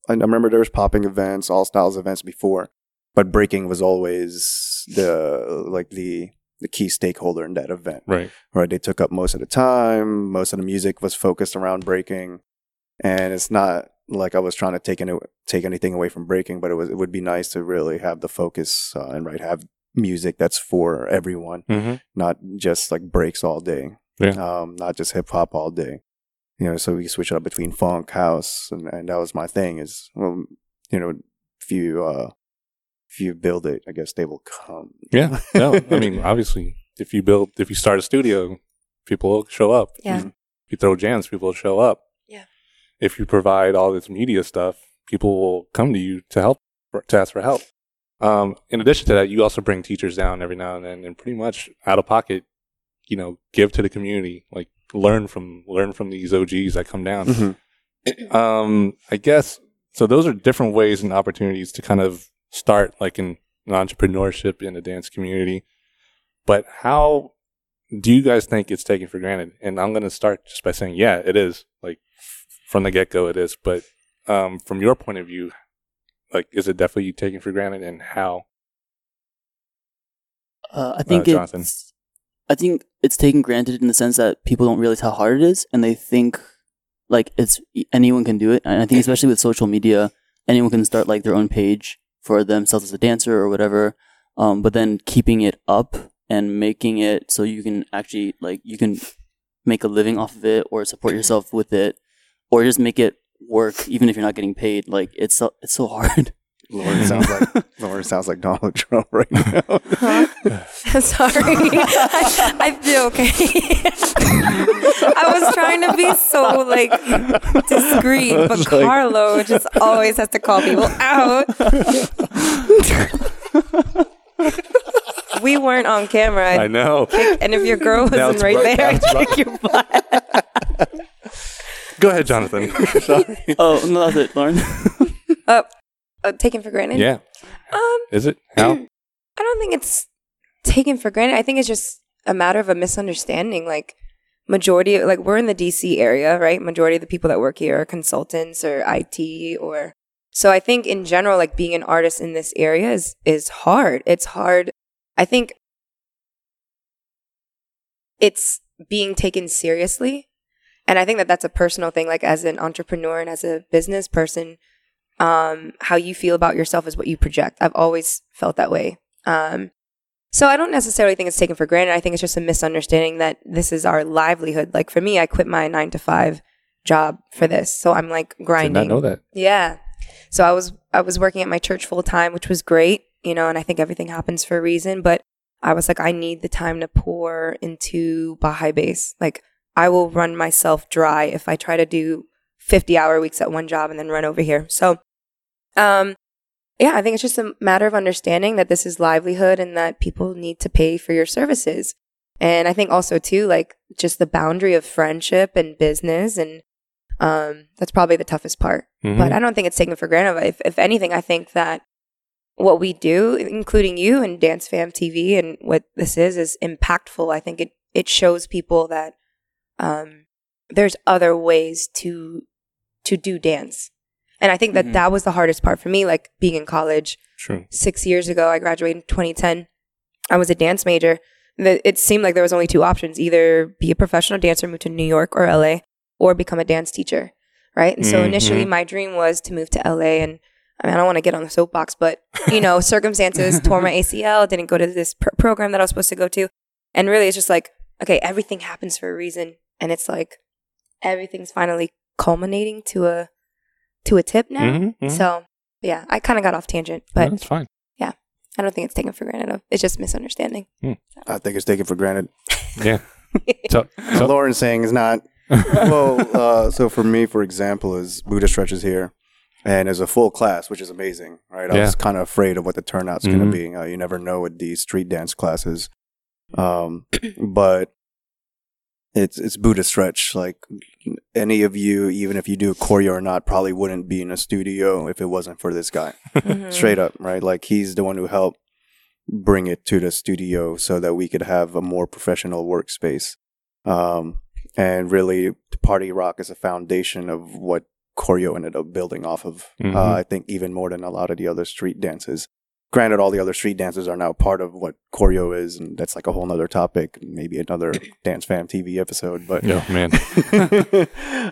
I remember there was popping events, all styles events before, but breaking was always the like the the key stakeholder in that event. Right. Right. They took up most of the time. Most of the music was focused around breaking, and it's not like I was trying to take any, take anything away from breaking, but it was it would be nice to really have the focus uh, and right have music that's for everyone, mm-hmm. not just like breaks all day, yeah. um, not just hip hop all day. You know, so we switch it up between funk, house, and, and that was my thing is, well, you know, if you, uh, if you build it, I guess they will come. Yeah. No, I mean, obviously, if you build, if you start a studio, people will show up. Yeah. Mm-hmm. If you throw jams, people will show up. Yeah. If you provide all this media stuff, people will come to you to help, to ask for help. Um, in addition to that, you also bring teachers down every now and then and pretty much out of pocket, you know, give to the community, like, learn from learn from these O Gs that come down. Mm-hmm. Um, I guess so. Those are different ways and opportunities to kind of start like an, an entrepreneurship in the dance community. But how do you guys think it's taken for granted? And I'm going to start just by saying, yeah, it is. Like from the get go, it is. But um, from your point of view, like, is it definitely taken for granted, and how? Uh, I think uh, Jonathan. It's- I think it's taken granted in the sense that people don't realize how hard it is, and they think like it's anyone can do it. And I think especially with social media, anyone can start like their own page for themselves as a dancer or whatever. Um, but then keeping it up and making it so you can actually like you can make a living off of it or support yourself with it, or just make it work even if you're not getting paid. Like it's so, it's so hard. Lauren sounds like Lauren sounds like Donald Trump right now. Huh? I'm sorry. I, I feel okay. I was trying to be so like discreet, but like, Carlo just always has to call people out. We weren't on camera. I, I know. Like, and if your girl wasn't right right there, I'd kick your butt. Go ahead, Jonathan. Sorry. Oh, no, that's it, Lauren. Uh, Uh, taken for granted? Yeah. Um, Is it? How? I don't think it's taken for granted. I think it's just a matter of a misunderstanding. Like, majority of, like, we're in the D C area, right? Majority of the people that work here are consultants or I T or... So I think in general, like, being an artist in this area is, is hard. It's hard. I think it's being taken seriously. And I think that that's a personal thing. Like, as an entrepreneur and as a business person... Um, how you feel about yourself is what you project. I've always felt that way. Um, so I don't necessarily think it's taken for granted. I think it's just a misunderstanding that this is our livelihood. Like for me, I quit my nine to five job for this. So I'm like grinding. Did not know that. Yeah. So I was, I was working at my church full time, which was great, you know, and I think everything happens for a reason, but I was like, I need the time to pour into Bahay Base. Like I will run myself dry if I try to do fifty hour weeks at one job and then run over here. So, Um, yeah, I think it's just a matter of understanding that this is livelihood and that people need to pay for your services. And I think also too, like just the boundary of friendship and business. And, um, that's probably the toughest part, mm-hmm. but I don't think it's taken for granted. If, if anything, I think that what we do, including you and DanceFam T V and what this is, is impactful. I think it, it shows people that, um, there's other ways to, to do dance. And I think that mm-hmm. that was the hardest part for me, like being in college. True. Six years ago, I graduated in twenty ten. I was a dance major. It seemed like there was only two options, either be a professional dancer, move to New York or L A, or become a dance teacher, right? And mm-hmm. so initially my dream was to move to L A. And I mean, I don't want to get on the soapbox, but, you know, circumstances, tore my A C L, didn't go to this pr- program that I was supposed to go to. And really it's just like, okay, everything happens for a reason. And it's like everything's finally culminating to a to a tip now. Mm-hmm, mm-hmm. So yeah, I kind of got off tangent, but that's fine. Yeah, I don't think it's taken for granted. Of, it's just misunderstanding. Mm. So. I think it's taken for granted. Yeah. so, so Lauren's saying it's not. Well, uh, so for me, for example, is Buddha Stretch is here, and there's a full class, which is amazing, right? I yeah. was kind of afraid of what the turnout's mm-hmm. going to be. Uh, you never know with these street dance classes, um, but it's it's Buddha Stretch. Like any of you, even if you do choreo or not, probably wouldn't be in a studio if it wasn't for this guy. Mm-hmm. Straight up, right? Like he's the one who helped bring it to the studio so that we could have a more professional workspace. Um, And really, Party Rock is a foundation of what choreo ended up building off of. Mm-hmm. Uh, I think even more than a lot of the other street dances. Granted, all the other street dances are now part of what choreo is, and that's like a whole nother topic, maybe another DanceFam T V episode. But yeah, man.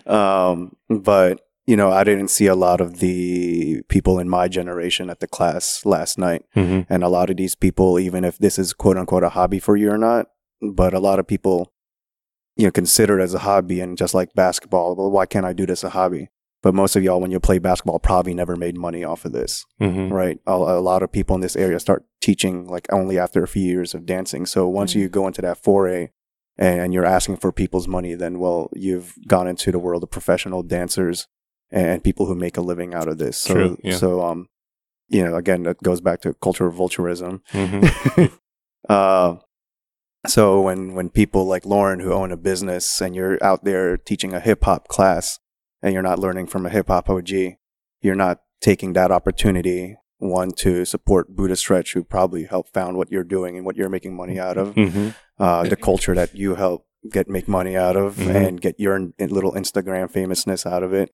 um, but you know, I didn't see a lot of the people in my generation at the class last night, mm-hmm. and a lot of these people, even if this is quote unquote a hobby for you or not, but a lot of people. You know, consider it as a hobby, and just like basketball, well, why can't I do this a hobby? But most of y'all, when you play basketball, probably never made money off of this, mm-hmm. right? A, a lot of people in this area start teaching like only after a few years of dancing. So once mm-hmm. you go into that foray and, and you're asking for people's money, then, well, you've gone into the world of professional dancers and people who make a living out of this. So, True, yeah. so um, you know, again, that goes back to cultural vulturism. Mm-hmm. uh, So when, when people like Lauren who own a business and you're out there teaching a hip hop class and you're not learning from a hip hop O G, you're not taking that opportunity, one, to support Buddha Stretch, who probably helped found what you're doing and what you're making money out of, mm-hmm. uh, the culture that you help get make money out of mm-hmm. and get your little Instagram famousness out of it.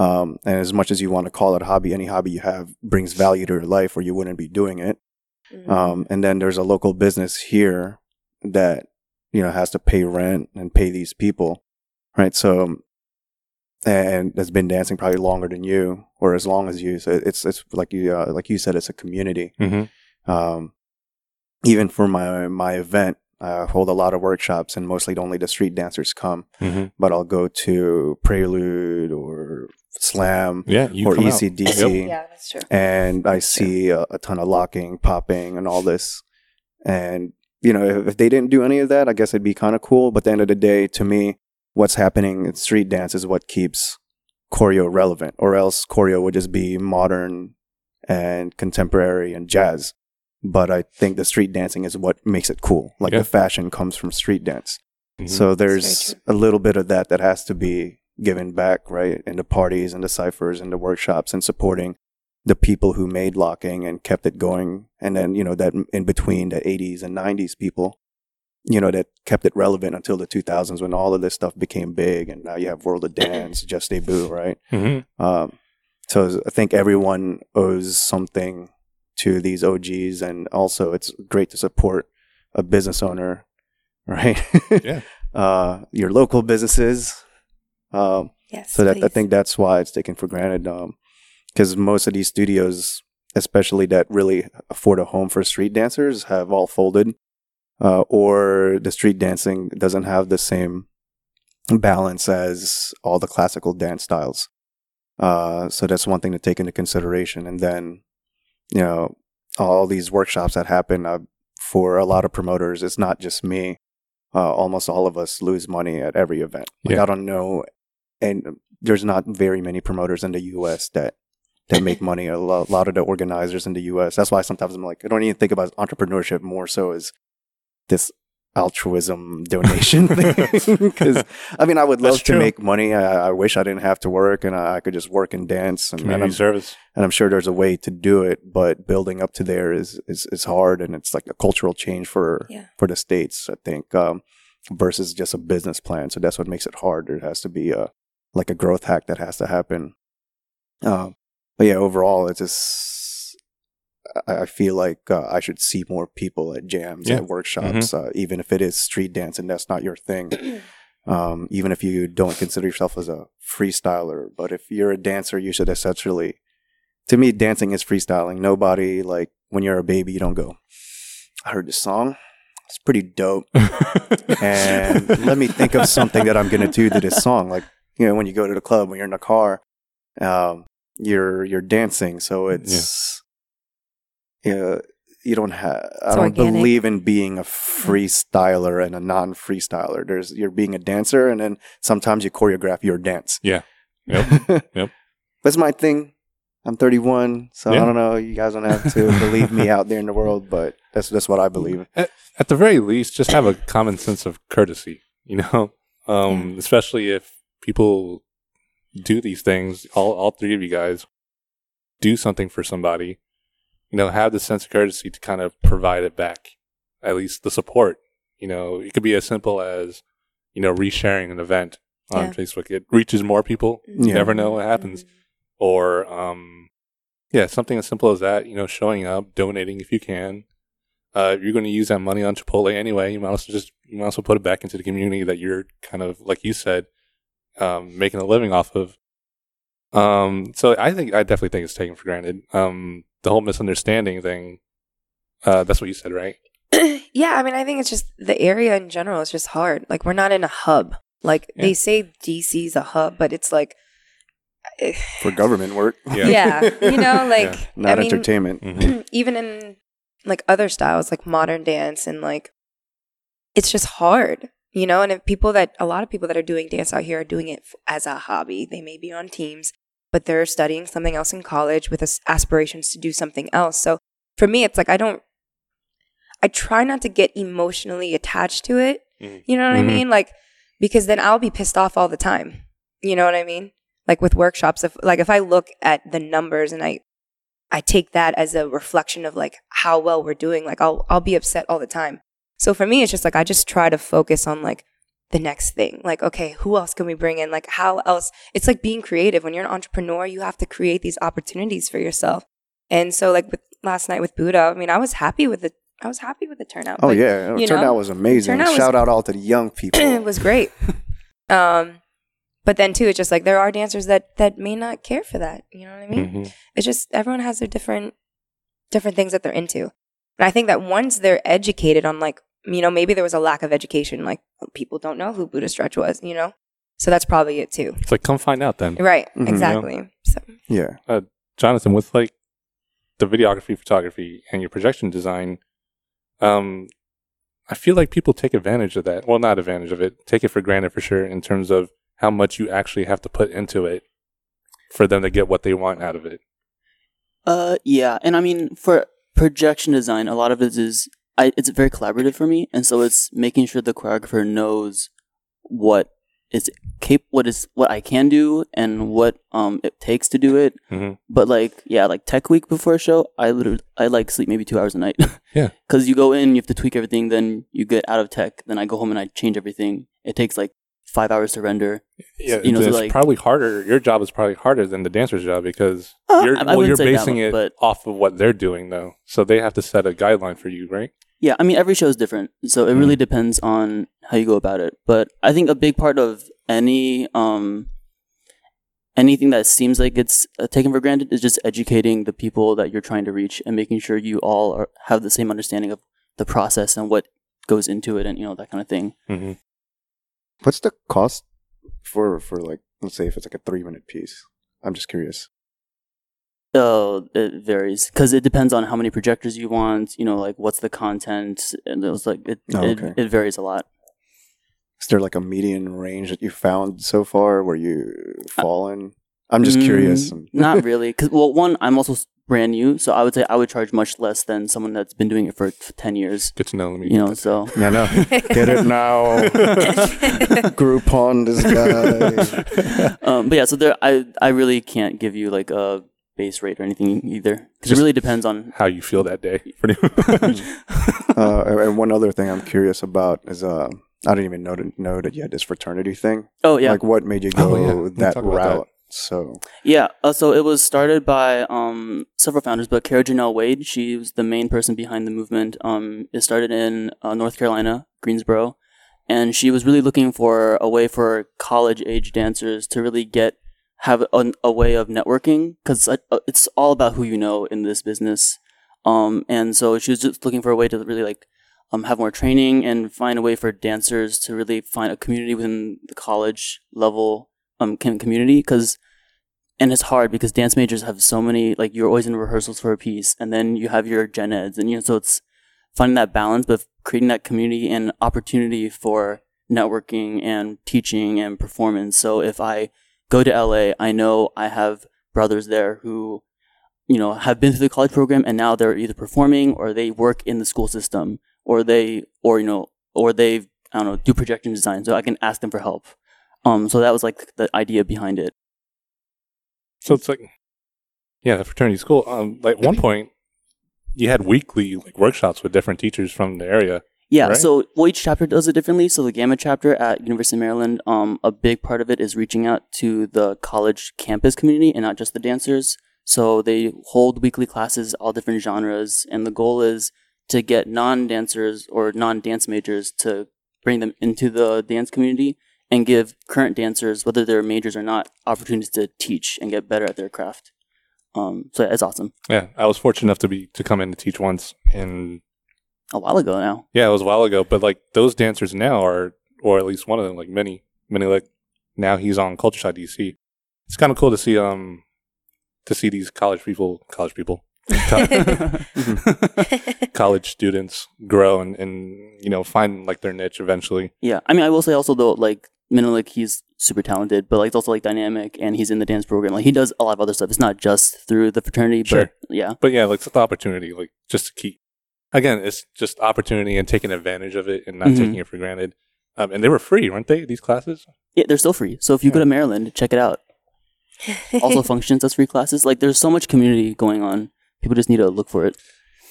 Um, and as much as you want to call it a hobby, any hobby you have brings value to your life or you wouldn't be doing it. Mm-hmm. Um, and then there's a local business here that, you know, has to pay rent and pay these people, right? So, and that's been dancing probably longer than you or as long as you. So it's it's like you uh, like you said, it's a community. Mm-hmm. Um, even for my my event, I hold a lot of workshops, and mostly only the street dancers come. Mm-hmm. But I'll go to Prelude or Slam yeah, you or E C D C, yep. yeah, that's true. And I see a, a ton of locking, popping, and all this, and you know, if, if they didn't do any of that, I guess it'd be kind of cool. But at the end of the day, to me, what's happening in street dance is what keeps choreo relevant, or else choreo would just be modern and contemporary and jazz. But I think the street dancing is what makes it cool. Like yeah. the fashion comes from street dance. Mm-hmm. So there's a little bit of that that has to be given back, right? In the parties and the ciphers and the workshops and supporting the people who made locking and kept it going. And then, you know, that in between the eighties and nineties people, you know, that kept it relevant until the two thousands when all of this stuff became big. And now you have World of Dance, Just Debut, right? Mm-hmm. Um, so I think everyone owes something to these O Gs. And also it's great to support a business owner, right? yeah. Uh, your local businesses. Um, yes, so that, I think that's why it's taken for granted. Um, Because most of these studios, especially that really afford a home for street dancers, have all folded, uh, or the street dancing doesn't have the same balance as all the classical dance styles. Uh, so that's one thing to take into consideration. And then, you know, all these workshops that happen uh, for a lot of promoters, it's not just me. Uh, almost all of us lose money at every event. Like, yeah. I don't know. And there's not very many promoters in the U S that that make money. A lo- lot of the organizers in the U S. That's why sometimes I'm like, I don't even think about entrepreneurship, more so as this altruism donation thing. Because, I mean, I would love That's to true. Make money. I, I wish I didn't have to work and I, I could just work and dance. And, Community and service. And I'm sure there's a way to do it, but building up to there is is, is hard, and it's like a cultural change for, yeah. for the States, I think, um, versus just a business plan. So that's what makes it hard. There has to be a, like a growth hack that has to happen. Um, But yeah, overall, it's just, I feel like uh, I should see more people at jams, yeah. at workshops, mm-hmm. uh, even if it is street dance and that's not your thing. Um, even if you don't consider yourself as a freestyler, but if you're a dancer, you should essentially, to me, dancing is freestyling. Nobody, like, when you're a baby, you don't go, I heard this song, it's pretty dope. And let me think of something that I'm going to do to this song. Like, you know, when you go to the club, when you're in the car, um, you're you're dancing. So it's, yeah. you know, you don't have, I don't organic. believe in being a freestyler and a non-freestyler. There's, you're being a dancer, and then sometimes you choreograph your dance. Yeah. Yep. Yep. That's my thing. I'm thirty-one, so yeah. I don't know. You guys don't have to believe me out there in the world, but that's that's what I believe. At, at the very least, just have a common sense of courtesy, you know? Um, mm. Especially if people do these things, all, all three of you guys do something for somebody, you know, have the sense of courtesy to kind of provide it back, at least the support. You know, it could be as simple as, you know, resharing an event on yeah. Facebook. It reaches more people. You yeah. never know what happens. Mm-hmm. Or, um, yeah, something as simple as that, you know, showing up, donating if you can. Uh, you're going to use that money on Chipotle anyway. You might as well just, you might as well put it back into the community that you're kind of, like you said, um, making a living off of. Um, so I think, I definitely think it's taken for granted. Um, the whole misunderstanding thing, uh, that's what you said, right? Yeah. I mean, I think it's just the area in general is just hard. Like, we're not in a hub. Like, yeah. they say D C's a hub, but it's like, for government work. Yeah. yeah. You know, like. Yeah. Not I mean, entertainment. Mm-hmm. Even in like other styles, like modern dance, and like, it's just hard, you know? And if people that, a lot of people that are doing dance out here are doing it as a hobby. They may be on teams, but they're studying something else in college with aspirations to do something else. So for me, it's like, I don't, I try not to get emotionally attached to it. Mm-hmm. You know what mm-hmm. I mean? Like, because then I'll be pissed off all the time. You know what I mean? Like with workshops, if like if I look at the numbers and I I take that as a reflection of like how well we're doing, like I'll I'll be upset all the time. So for me, it's just like I just try to focus on like the next thing. Like, okay, who else can we bring in? Like how else? It's like being creative. When you're an entrepreneur, you have to create these opportunities for yourself. And so like with last night with Buddha, I mean, I was happy with the I was happy with the turnout. Oh but, yeah, turnout know, was amazing. Turnout Shout was, out all to the young people. It was great. Um But then too, it's just like there are dancers that that may not care for that. You know what I mean? Mm-hmm. It's just everyone has their different different things that they're into. And I think that once they're educated on like, you know, maybe there was a lack of education. Like people don't know who Buddha Stretch was, you know? So that's probably it too. It's like, come find out then. Right. Mm-hmm. Exactly. You know? So. Yeah. Uh, Jonathan, with like the videography, photography, and your projection design, um, I feel like people take advantage of that. Well, not advantage of it. Take it for granted for sure in terms of how much you actually have to put into it for them to get what they want out of it. Uh, yeah. And I mean, for projection design, a lot of it is, I, it's very collaborative for me. And so it's making sure the choreographer knows what is cap- what is what I can do and what um it takes to do it. Mm-hmm. But like, yeah, like tech week before a show, I literally, I like sleep maybe two hours a night. Yeah. Cause you go in, you have to tweak everything. Then you get out of tech. Then I go home and I change everything. It takes like five hours to render. Yeah, you know, it's so like, probably harder. Your job is probably harder than the dancer's job because uh, you're, well, you're basing one, it off of what they're doing, though. So they have to set a guideline for you, right? Yeah, I mean, every show is different. So it mm-hmm. really depends on how you go about it. But I think a big part of any um, anything that seems like it's uh, taken for granted is just educating the people that you're trying to reach and making sure you all are, have the same understanding of the process and what goes into it and, you know, that kind of thing. Mm-hmm. What's the cost for, for like, let's say if it's like a three minute piece? I'm just curious. Oh, it varies because it depends on how many projectors you want, you know, like what's the content. And it was like, it, oh, okay. it, it varies a lot. Is there like a median range that you found so far where you fall in? I'm just mm, curious. Not really. Cause, well, one, I'm also brand new, so I would say I would charge much less than someone that's been doing it for ten years. Good to know. Let me you know, that. So. Yeah, no. Get it now. Groupon this guy. Um, but yeah, so there, I, I really can't give you like a base rate or anything either. Because it really depends on how you feel that day. uh, and one other thing I'm curious about is uh, I didn't even know, to, know that you had this fraternity thing. Oh, yeah. Like what made you go oh, yeah. that route? That. So yeah, uh, so it was started by um, several founders, but Kara Janelle Wade, she was the main person behind the movement. Um, it started in uh, North Carolina, Greensboro, and she was really looking for a way for college age dancers to really get have an, a way of networking because it's all about who you know in this business. Um, and so she was just looking for a way to really like um, have more training and find a way for dancers to really find a community within the college level um community. Because, and it's hard because dance majors have so many, like, you're always in rehearsals for a piece, and then you have your gen eds, and you know, so it's finding that balance, but creating that community and opportunity for networking and teaching and performance. So if I go to L A, I know I have brothers there who, you know, have been through the college program, and now they're either performing or they work in the school system, or they, or, you know, or they, I don't know, do projection design. So I can ask them for help. Um, so that was like the idea behind it. So it's like, yeah, the fraternity school. Um, like one point, you had weekly like workshops with different teachers from the area. Yeah, right? So well, each chapter does it differently. So the Gamma chapter at University of Maryland, um, a big part of it is reaching out to the college campus community and not just the dancers. So they hold weekly classes, all different genres, and the goal is to get non-dancers or non-dance majors to bring them into the dance community and give current dancers, whether they're majors or not, opportunities to teach and get better at their craft. Um, so it's awesome. Yeah, I was fortunate enough to be to come in to teach once in... A while ago now. Yeah, it was a while ago. But like those dancers now are, or at least one of them, like Mini, Minelik, now he's on Culture Shock D C. It's kind of cool to see um to see these college people, college people, college students grow and, and, you know, find like their niche eventually. Yeah, I mean, I will say also though, like Minelik, he's super talented, but like it's also like dynamic, and he's in the dance program. Like he does a lot of other stuff. It's not just through the fraternity, sure. but yeah, but yeah, like it's the opportunity, like just to keep. Again, it's just opportunity and taking advantage of it and not mm-hmm. taking it for granted. Um, and they were free, weren't they, these classes? Yeah, they're still free. So if you yeah. go to Maryland, check it out. Also functions as free classes. Like, there's so much community going on. People just need to look for it.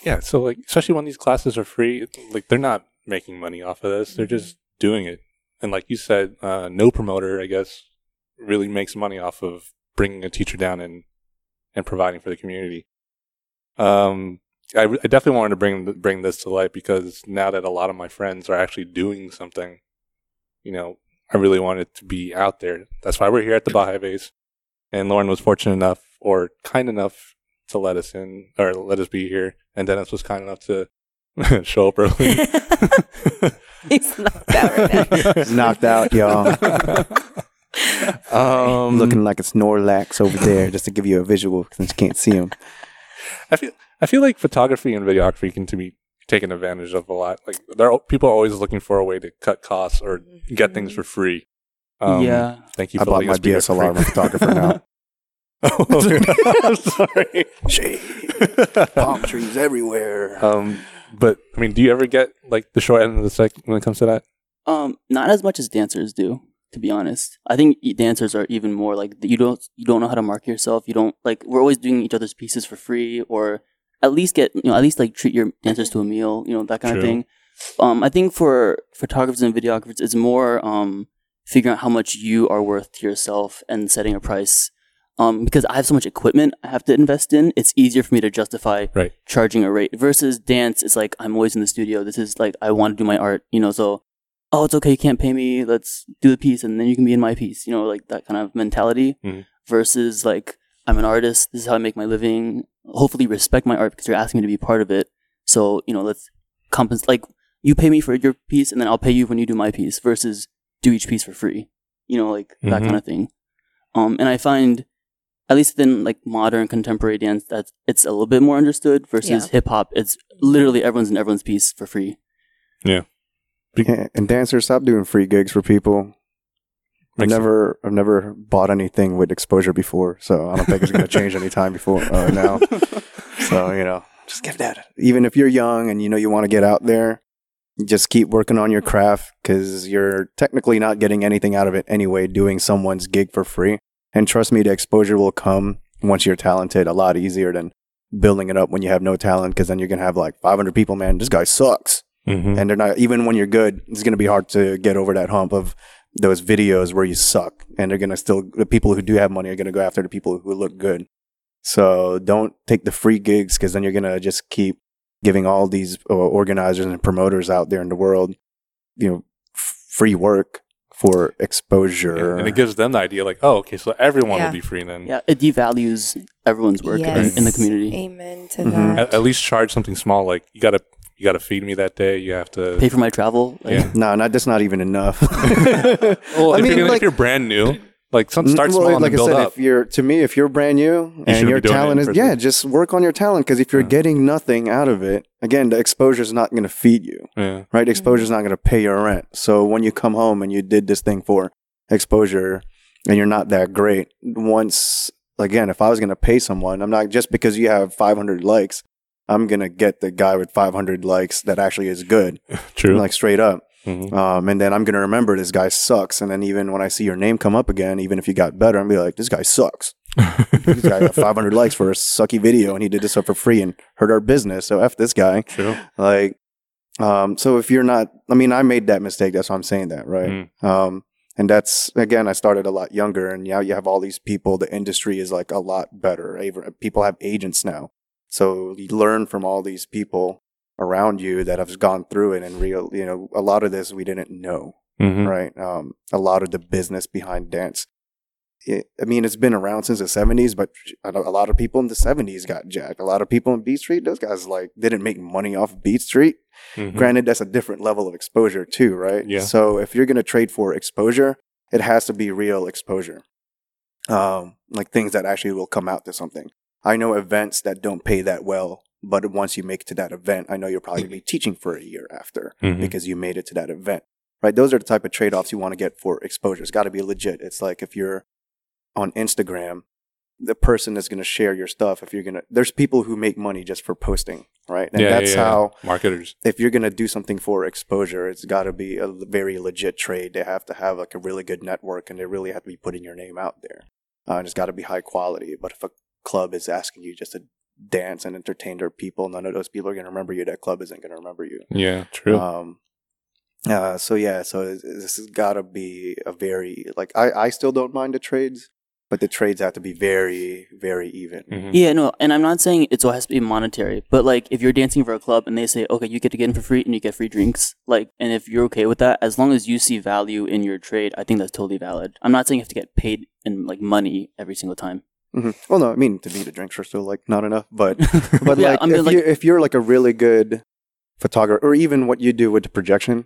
Yeah, so, like, especially when these classes are free, like, they're not making money off of this. They're just doing it. And like you said, uh, no promoter, I guess, really makes money off of bringing a teacher down and, and providing for the community. Um... I, I definitely wanted to bring bring this to light because now that a lot of my friends are actually doing something, you know, I really wanted to be out there. That's why we're here at the Bahay Base, and Lauren was fortunate enough, or kind enough, to let us in, or let us be here. And Dennis was kind enough to show up early. He's knocked out right now. He's knocked out, y'all. um, Looking like a Snorlax over there, just to give you a visual, since you can't see him. I feel. I feel like photography and videography can to be taken advantage of a lot. Like there are, people are always looking for a way to cut costs or get things for free. Um, yeah. Thank you for letting us be a free. I bought my D S L R photographer now. Oh, I'm sorry. Shade. Palm trees everywhere. Um, but I mean, do you ever get like the short end of the stick when it comes to that? Um, not as much as dancers do, to be honest. I think dancers are even more like you don't you don't know how to market yourself. You don't like we're always doing each other's pieces for free or. At least get, you know, at least like treat your dancers to a meal, you know, that kind True. of thing. Um, I think for photographers and videographers, it's more um, figuring out how much you are worth to yourself and setting a price. Um, because I have so much equipment I have to invest in, it's easier for me to justify right. charging a rate. Versus dance, it's like, I'm always in the studio. This is like, I want to do my art, you know, so, oh, it's okay, you can't pay me. Let's do the piece and then you can be in my piece, you know, like that kind of mentality. Mm-hmm. Versus like, I'm an artist. This is how I make my living. Hopefully respect my art because you're asking me to be part of it. So, you know, let's compensate. Like, you pay me for your piece and then I'll pay you when you do my piece versus do each piece for free. You know, like mm-hmm. that kind of thing. Um, and I find, at least in like modern contemporary dance, that it's a little bit more understood versus yeah. hip hop. It's literally everyone's in everyone's piece for free. Yeah. Be- and dancers, stop doing free gigs for people. I've never, I've never bought anything with exposure before, so I don't think it's going to change any time before uh, now. So, you know, just give that. Even if you're young and you know you want to get out there, just keep working on your craft because you're technically not getting anything out of it anyway, doing someone's gig for free. And trust me, the exposure will come once you're talented a lot easier than building it up when you have no talent because then you're going to have like five hundred people, man, this guy sucks. Mm-hmm. And they're not, even when you're good, it's going to be hard to get over that hump of those videos where you suck, and they're going to still, the people who do have money are going to go after the people who look good. So don't take the free gigs because then you're going to just keep giving all these uh, organizers and promoters out there in the world, you know, f- free work for exposure. And, and it gives them the idea like, oh, okay, so everyone yeah. will be free then. Yeah, it devalues everyone's work yes. in, in the community. Amen to mm-hmm. that. At, at least charge something small. Like you got to you got to feed me that day. You have to pay for my travel. Like, yeah. No, not that's not even enough. Well, I if, mean, you're, like, if you're brand new, like some start well, small like and I build said, up. If you're, to me, if you're brand new you and your talent is, yeah, just work on your talent because if you're yeah. getting nothing out of it, again, the exposure is not going to feed you, yeah. right? Exposure is not going to pay your rent. So when you come home and you did this thing for exposure and you're not that great, once again, if I was going to pay someone, I'm not just because you have five hundred likes. I'm going to get the guy with five hundred likes that actually is good. True. Like straight up. Mm-hmm. Um, and then I'm going to remember this guy sucks. And then even when I see your name come up again, even if you got better, I'm going to be like, this guy sucks. This guy got five hundred likes for a sucky video and he did this up for free and hurt our business. So F this guy. True. Like, um, so if you're not, I mean, I made that mistake. That's why I'm saying that. Right. Mm. Um, and that's, again, I started a lot younger and now you have all these people. The industry is like a lot better. People have agents now. So you learn from all these people around you that have gone through it, and real, you know, a lot of this we didn't know, mm-hmm. right? Um, a lot of the business behind dance. It, I mean, it's been around since the seventies, but a lot of people in the seventies got jacked. A lot of people in Beat Street, those guys like didn't make money off Beat Street. Mm-hmm. Granted, that's a different level of exposure too, right? Yeah. So if you're going to trade for exposure, it has to be real exposure, um, like things that actually will come out to something. I know events that don't pay that well, but once you make it to that event, I know you'll probably be teaching for a year after mm-hmm. because you made it to that event, right? Those are the type of trade-offs you want to get for exposure. It's got to be legit. It's like if you're on Instagram, the person that's going to share your stuff, if you're going to, there's people who make money just for posting, right? And yeah, that's yeah, yeah. how marketers, if you're going to do something for exposure, it's got to be a very legit trade. They have to have like a really good network and they really have to be putting your name out there. Uh, and it's got to be high quality. But if a club is asking you just to dance and entertain their people, none of those people are going to remember you. That club isn't going to remember you. Yeah, true. Um, uh, so yeah, so this has got to be a very, like, I, I still don't mind the trades, but the trades have to be very, very even. Mm-hmm. Yeah, no, and I'm not saying it all has to be monetary, but like if you're dancing for a club and they say, okay, you get to get in for free and you get free drinks, like, and if you're okay with that, as long as you see value in your trade, I think that's totally valid. I'm not saying you have to get paid in like money every single time. Mm-hmm. Well, no, I mean, to me, the drinks are still like not enough, but but yeah, like, I mean, if, like you, if you're like a really good photographer, or even what you do with the projection,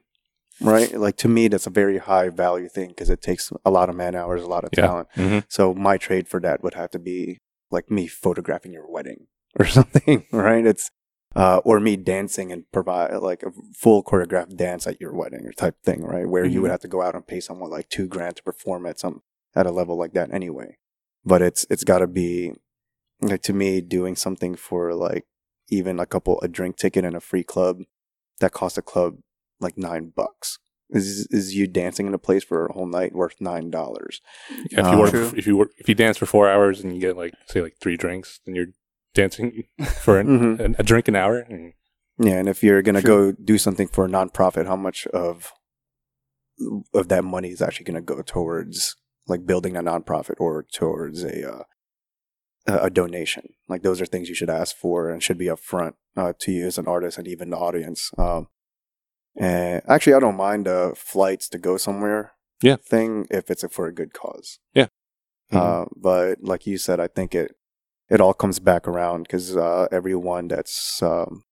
right? Like to me, that's a very high value thing because it takes a lot of man hours, a lot of yeah. talent. Mm-hmm. So my trade for that would have to be like me photographing your wedding or something, right? It's uh, or me dancing and provide like a full choreographed dance at your wedding or type thing, right? Where mm-hmm. you would have to go out and pay someone like two grand to perform at some at a level like that anyway. But it's it's got to be, like to me, doing something for like even a couple, a drink ticket and a free club that costs a club like nine bucks. Is is you dancing in a place for a whole night worth nine dollars? Yeah, if you um, work, true. if you work, if you dance for four hours and you get like say like three drinks, then you're dancing for an, mm-hmm. a, a drink an hour. And yeah, and if you're gonna true. go do something for a nonprofit, how much of of that money is actually gonna go towards like building a nonprofit or towards a uh, a donation? Like those are things you should ask for and should be upfront uh, to you as an artist and even the audience. Um, and actually, I don't mind uh, flights to go somewhere yeah. thing if it's for a good cause. Yeah. Mm-hmm. Uh, but like you said, I think it it all comes back around because uh, everyone that's um,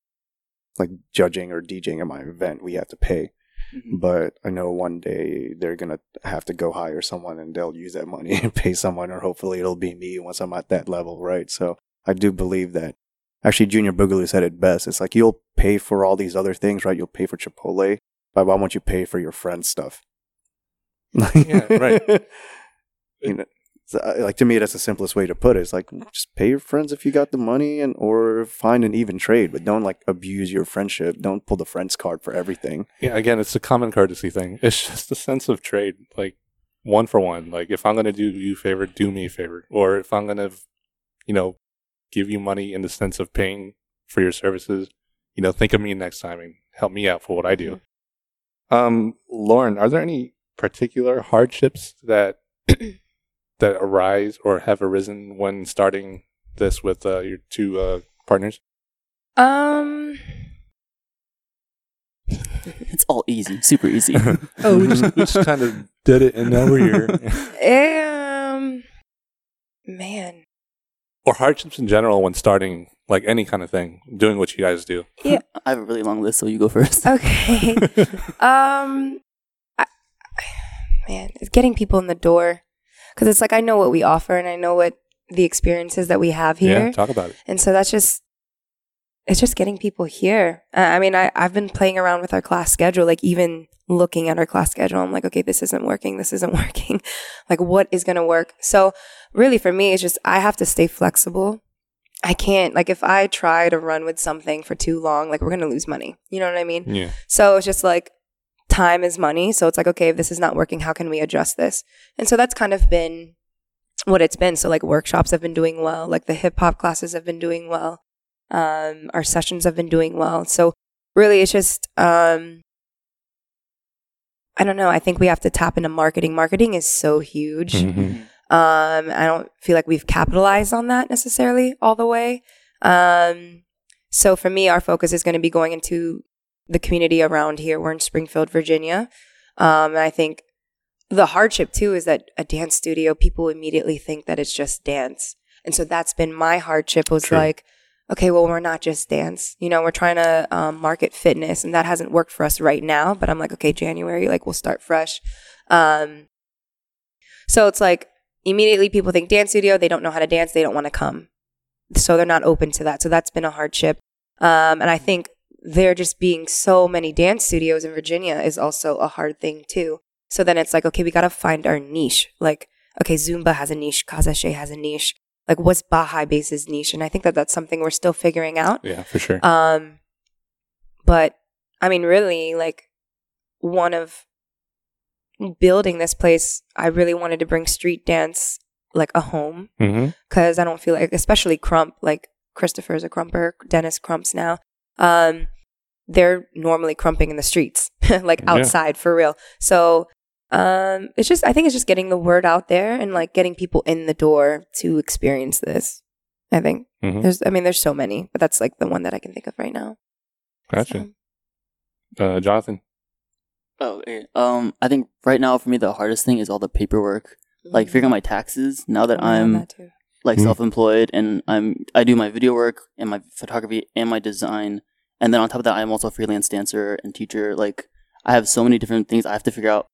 like judging or DJing at my event, we have to pay. Mm-hmm. But I know one day they're going to have to go hire someone and they'll use that money and pay someone, or hopefully it'll be me once I'm at that level, right? So I do believe that. Actually, Junior Boogaloo said it best. It's like, you'll pay for all these other things, right? You'll pay for Chipotle, but why won't you pay for your friend's stuff? Yeah, right. You know, so, like, to me, that's the simplest way to put it. It's like, just pay your friends if you got the money, and or find an even trade, but don't like abuse your friendship. Don't pull the friends card for everything. Yeah, again, it's a common courtesy thing. It's just a sense of trade, like one for one. Like if I'm going to do you a favor, do me a favor. Or if I'm going to, you know, give you money in the sense of paying for your services, you know, think of me next time and help me out for what I do. Mm-hmm. Um, Lauren, are there any particular hardships that... that arise or have arisen when starting this with uh, your two uh, partners? Um, It's all easy, super easy. Oh, we just, we just kind of did it and now we're here. Um, man. Or hardships in general when starting like any kind of thing, doing what you guys do? Yeah, I have a really long list, so you go first. Okay. um, I, man, it's getting people in the door, because it's like I know what we offer and I know what the experiences that we have here. Yeah, talk about it. And so that's just, it's just getting people here. Uh, I mean, I, I've been playing around with our class schedule, like even looking at our class schedule, I'm like, okay, this isn't working. This isn't working. Like, what is going to work? So really for me, it's just, I have to stay flexible. I can't, like, if I try to run with something for too long, like, we're going to lose money. You know what I mean? Yeah. So it's just like, time is money. So it's like, okay, if this is not working, how can we adjust this? And so that's kind of been what it's been. So like workshops have been doing well. Like the hip hop classes have been doing well. Um, our sessions have been doing well. So really it's just, um, I don't know. I think we have to tap into marketing. Marketing is so huge. Mm-hmm. Um, I don't feel like we've capitalized on that necessarily all the way. Um, so for me, our focus is going to be going into the community around here. We're in Springfield, Virginia. Um, and I think the hardship too is that a dance studio, people immediately think that it's just dance. And so that's been my hardship was True. Like, okay, well, we're not just dance. You know, we're trying to um, market fitness, and that hasn't worked for us right now. But I'm like, okay, January, like we'll start fresh. Um, so it's like immediately people think dance studio, they don't know how to dance, they don't want to come. So they're not open to that. So that's been a hardship. Um, and I think there just being so many dance studios in Virginia is also a hard thing too. So then it's like, okay, we got to find our niche. Like, okay, Zumba has a niche, Kazache has a niche. Like, what's Bahay Base's niche? And I think that that's something we're still figuring out. Yeah, for sure. Um, but, I mean, really, like, one of building this place, I really wanted to bring street dance, like, a home. Because mm-hmm. I don't feel like, especially Crump, like, Christopher's a crumper, Dennis crumps now. Um, they're normally crumping in the streets, like, outside, yeah. for real. So... Um, it's just, I think it's just getting the word out there and like getting people in the door to experience this. I think mm-hmm. there's, I mean, there's so many, but that's like the one that I can think of right now. Gotcha. So. Uh, Jonathan. Oh, um, I think right now for me, the hardest thing is all the paperwork, mm-hmm. like figuring out my taxes now that I I'm that like mm-hmm. self-employed and I'm, I do my video work and my photography and my design. And then on top of that, I'm also a freelance dancer and teacher. Like I have so many different things I have to figure out.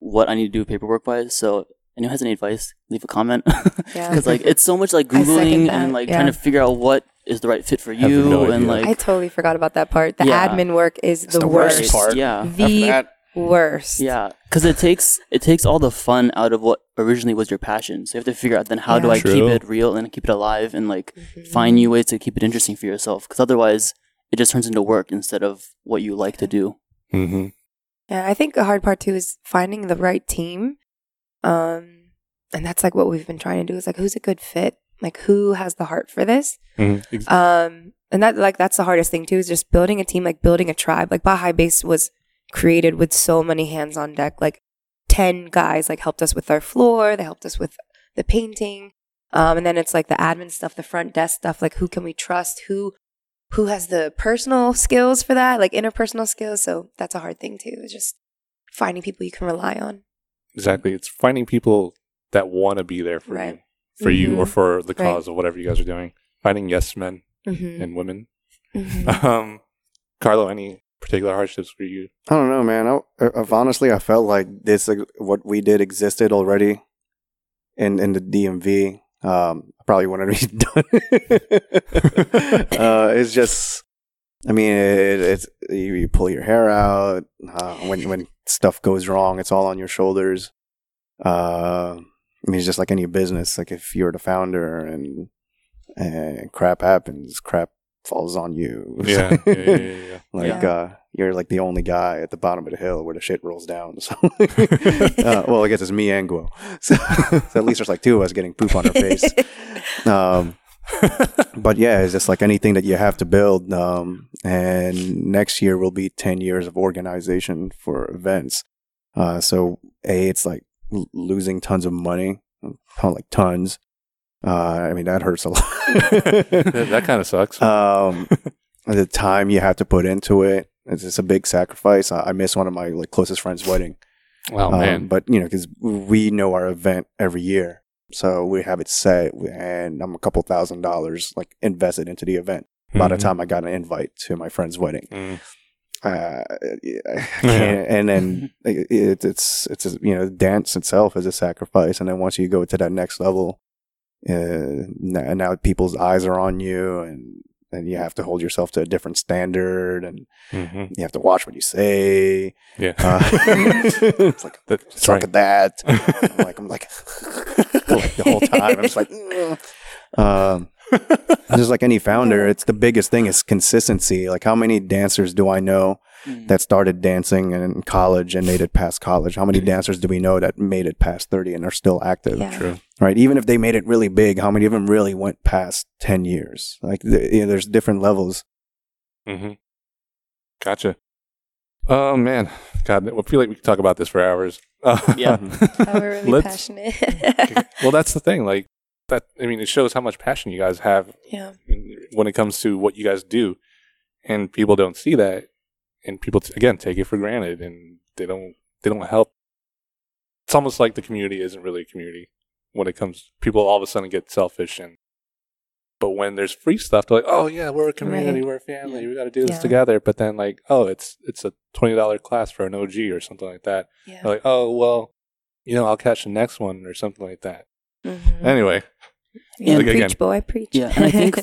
What I need to do paperwork wise. So anyone has any advice, leave a comment. Because yeah. like it's so much like Googling and like yeah. trying to figure out what is the right fit for you. No and like I totally forgot about that part. The yeah. admin work is the, the worst. worst part. Yeah, the worst. Yeah, because it takes it takes all the fun out of what originally was your passion. So you have to figure out then how yeah. do I True. Keep it real and keep it alive and like mm-hmm. find new ways to keep it interesting for yourself. Because otherwise, it just turns into work instead of what you like to do. Mm-hmm. Yeah, I think the hard part too is finding the right team. Um, and that's like what we've been trying to do is like, who's a good fit? Like who has the heart for this? Mm-hmm. Um, and that like, that's the hardest thing too, is just building a team, like building a tribe. Like Bahay Base was created with so many hands on deck, like ten guys like helped us with our floor. They helped us with the painting. Um, and then it's like the admin stuff, the front desk stuff, like who can we trust? Who Who has the personal skills for that, like interpersonal skills? So that's a hard thing too. It's just finding people you can rely on. Exactly. It's finding people that want to be there for right. you, for mm-hmm. you, or for the cause right. of whatever you guys are doing. Finding yes men mm-hmm. and women. Mm-hmm. Um, Carlo, any particular hardships for you? I don't know, man. I, I've honestly, I felt like this, like, what we did existed already in in the D M V. Um, probably wouldn't be done. uh, it's just, I mean, it, it's you, you pull your hair out uh, when when stuff goes wrong. It's all on your shoulders. Uh, I mean, it's just like any business. Like if you're the founder and and crap happens, crap falls on you. Yeah, yeah, yeah, yeah, yeah. Like yeah. Uh, you're like the only guy at the bottom of the hill where the shit rolls down. So, uh, well, I guess it's me and Guo. So, so at least there's like two of us getting poop on our face. Um, but yeah, it's just like anything that you have to build. Um, and next year will be ten years of organization for events. Uh, so A, it's like l- losing tons of money, like tons. Uh, I mean, that hurts a lot. That kind of sucks. Um, the time you have to put into it, it's just a big sacrifice. I, I miss one of my like closest friends' wedding. Wow, um, man. But, you know, because we know our event every year. So we have it set, and I'm a couple thousand dollars like invested into the event. Mm-hmm. By the time I got an invite to my friend's wedding, mm. uh, I can't, and then it, it's it's you know, dance itself is a sacrifice, and then once you go to that next level, uh, now people's eyes are on you, and and you have to hold yourself to a different standard, and mm-hmm. you have to watch what you say. Yeah, uh, it's like that's right. Look at that. I'm like I'm like, like the whole time. I'm just like, mm. um, just like any founder, it's the biggest thing is consistency. Like, how many dancers do I know mm. that started dancing in college and made it past college? How many dancers do we know that made it past thirty and are still active? Yeah. True. Right. Even if they made it really big, how many of them really went past ten years? Like, th- you know, there's different levels. Mm-hmm. Gotcha. Oh, man. God, I feel like we could talk about this for hours. Uh, yeah. Oh, we're really passionate. Well, that's the thing. Like, that, I mean, it shows how much passion you guys have yeah. when it comes to what you guys do. And people don't see that. And people, t- again, take it for granted. And they don't, they don't help. It's almost like the community isn't really a community. When it comes, people all of a sudden get selfish, and but when there's free stuff, they're like, "Oh yeah, we're a community, right. we're a family, yeah. we got to do yeah. this together." But then, like, oh, it's it's a twenty dollar class for an O G or something like that. Yeah. They're like, oh well, you know, I'll catch the next one or something like that. Mm-hmm. Anyway, yeah, like, preach, again. boy, preach. Yeah, and I think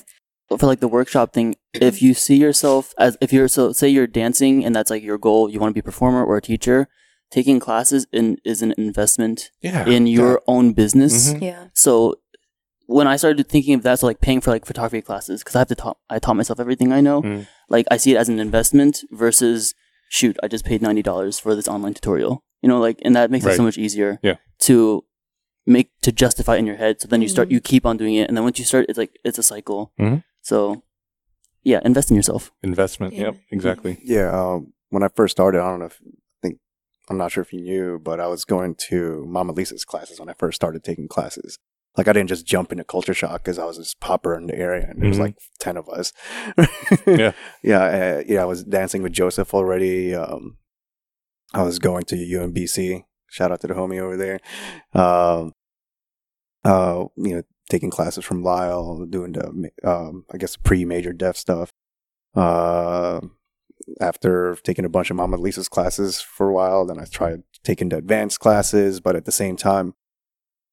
for like the workshop thing, if you see yourself as if you're so say you're dancing and that's like your goal, you want to be a performer or a teacher. Taking classes in, is an investment yeah, in your that. own business. Mm-hmm. Yeah. So when I started thinking of that, so like paying for like photography classes, because I have to taught I taught myself everything I know. Mm. Like, I see it as an investment versus shoot, I just paid ninety dollars for this online tutorial. You know, like, and that makes right. it so much easier. Yeah. To make to justify in your head. So then you mm-hmm. start, you keep on doing it, and then once you start, it's like it's a cycle. Mm-hmm. So yeah, invest in yourself. Investment. Yeah. Yep. Exactly. Yeah. Um, when I first started, I don't know if. I'm not sure if you knew, but I was going to Mama Lisa's classes when I first started taking classes. Like, I didn't just jump into Culture Shock because I was this popper in the area, and mm-hmm. there was like ten of us. yeah, yeah, uh, yeah. I was dancing with Joseph already. Um, I was going to U M B C. Shout out to the homie over there. Um, uh, you know, taking classes from Lyle, doing the um, I guess pre-major def stuff. Uh, After taking a bunch of Mama Lisa's classes for a while, then I tried taking the advanced classes, but at the same time,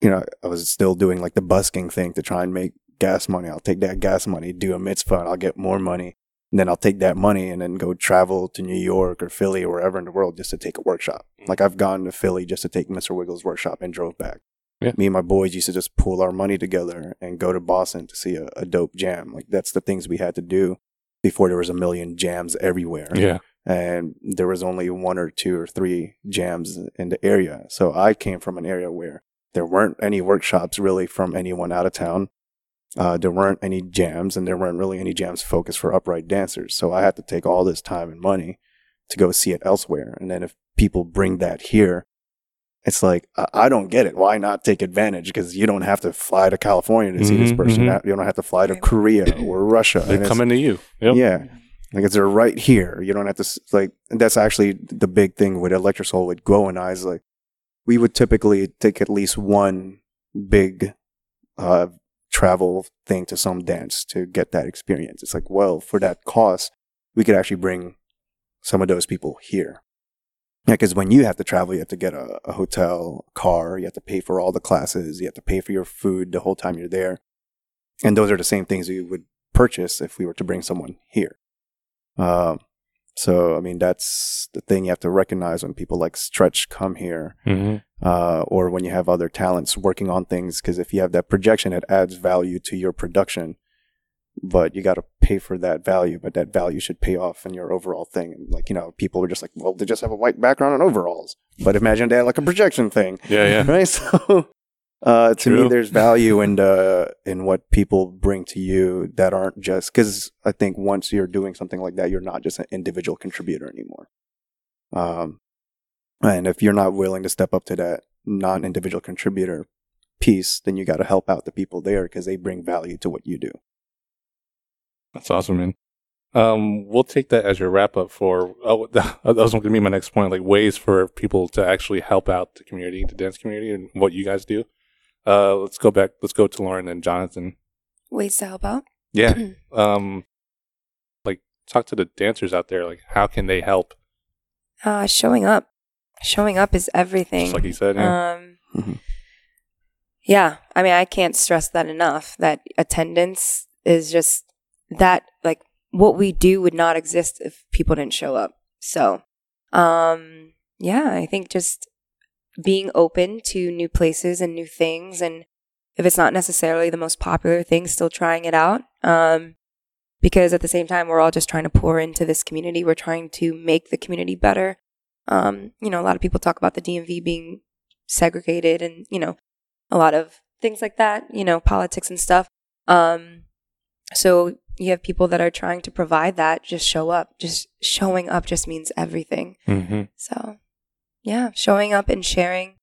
you know, I was still doing like the busking thing to try and make gas money. I'll take that gas money, do a mitzvah, and I'll get more money. And then I'll take that money and then go travel to New York or Philly or wherever in the world just to take a workshop. Like, I've gone to Philly just to take Mister Wiggles' workshop and drove back. Yeah. Me and my boys used to just pool our money together and go to Boston to see a, a dope jam. Like, that's the things we had to do. Before there was a million jams everywhere. Yeah. And there was only one or two or three jams in the area. So I came from an area where there weren't any workshops really from anyone out of town. Uh, there weren't any jams, and there weren't really any jams focused for upright dancers. So I had to take all this time and money to go see it elsewhere. And then if people bring that here, it's like, I, I don't get it. Why not take advantage? Because you don't have to fly to California to mm-hmm, see this person. Mm-hmm. You don't have to fly to Korea or Russia. They're coming to you. Yep. Yeah. Like, it's they're right here. You don't have to, like, that's actually the big thing with Electro Soul, with Guo and I, is like, we would typically take at least one big uh, travel thing to some dance to get that experience. It's like, well, for that cost, we could actually bring some of those people here. Yeah, because when you have to travel, you have to get a, a hotel, a car, you have to pay for all the classes, you have to pay for your food the whole time you're there. And those are the same things we would purchase if we were to bring someone here. Um, so, I mean, that's the thing you have to recognize when people like Stretch come here, mm-hmm. uh, or when you have other talents working on things, because if you have that projection, it adds value to your production. But you got to pay for that value, but that value should pay off in your overall thing. And like, you know, people are just like, well, they just have a white background and overalls. But imagine they had like a projection thing. Yeah, yeah. Right? So uh, to True. me, there's value in, the, in what people bring to you that aren't just... Because I think once you're doing something like that, you're not just an individual contributor anymore. Um, and if you're not willing to step up to that non-individual contributor piece, then you got to help out the people there because they bring value to what you do. That's awesome, man. Um, we'll take that as your wrap up for. Oh, that was going to be my next point. Like, ways for people to actually help out the community, the dance community, and what you guys do. Uh, let's go back. Let's go to Lauren and Jonathan. Wait, so how about? Yeah. um, like, talk to the dancers out there. Like, how can they help? Uh, showing up. Showing up is everything. Just like you said, yeah. Um, mm-hmm. Yeah. I mean, I can't stress that enough, that attendance is just that, like, what we do would not exist if people didn't show up. So, um, yeah, I think just being open to new places and new things. And if it's not necessarily the most popular thing, still trying it out. Um, because at the same time, we're all just trying to pour into this community. We're trying to make the community better. Um, you know, a lot of people talk about the D M V being segregated and, you know, a lot of things like that, you know, politics and stuff. Um, so you have people that are trying to provide that, just show up. Just showing up just means everything. Mm-hmm. So, yeah, showing up and sharing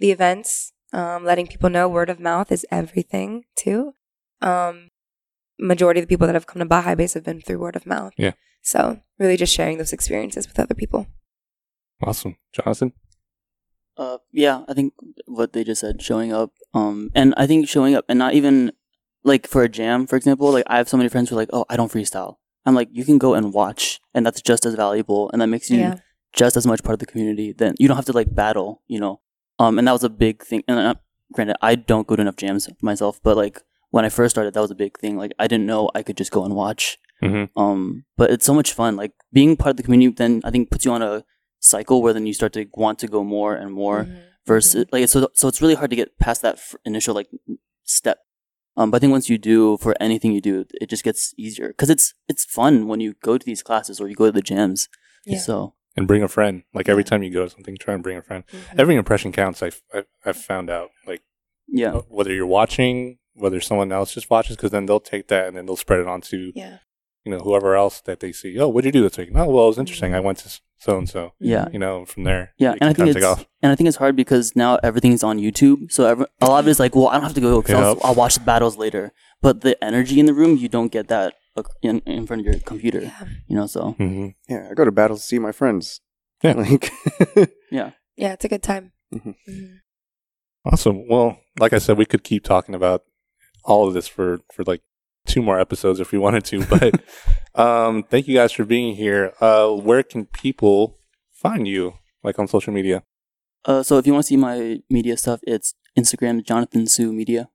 the events, um, letting people know word of mouth is everything too. Um, majority of the people that have come to Bahay Base have been through word of mouth. Yeah. So really just sharing those experiences with other people. Awesome. Jonathan? Uh, yeah, I think what they just said, showing up. Um, and I think showing up and not even like for a jam, for example, like I have so many friends who are like, oh, I don't freestyle. I'm like, you can go and watch, and that's just as valuable. And that makes you yeah. just as much part of the community. Then you don't have to like battle, you know? Um, and that was a big thing. And uh, granted, I don't go to enough jams myself, but like when I first started, that was a big thing. Like I didn't know I could just go and watch. Mm-hmm. Um, but it's so much fun. Like being part of the community then I think puts you on a cycle where then you start to want to go more and more mm-hmm. versus like so so it's really hard to get past that f- initial like step um but I think once you do, for anything you do, it just gets easier because it's it's fun when you go to these classes or you go to the jams. Yeah. So and bring a friend, like every time you go to something, try and bring a friend. Mm-hmm. Every impression counts. I, I I've found out, like, yeah, whether you're watching, whether someone else just watches, because then they'll take that and then they'll spread it on to yeah you know, whoever else that they see. Oh, what'd you do this week? Oh, well, it was interesting. I went to so and so. Yeah, you know, from there. Yeah, and I think it's off. and I think it's hard because now everything's on YouTube. So every, a lot of it's like, well, I don't have to go because I'll, I'll watch the battles later. But the energy in the room, you don't get that in, in front of your computer. Yeah. You know, so mm-hmm. yeah, I go to battles to see my friends. Yeah, like yeah, yeah, it's a good time. Mm-hmm. Mm-hmm. Awesome. Well, like I said, we could keep talking about all of this for for like. two more episodes if we wanted to, but um thank you guys for being here. Uh where can people find you, like on social media? Uh so if you want to see my media stuff, it's Instagram, Jonathan Hsu Media,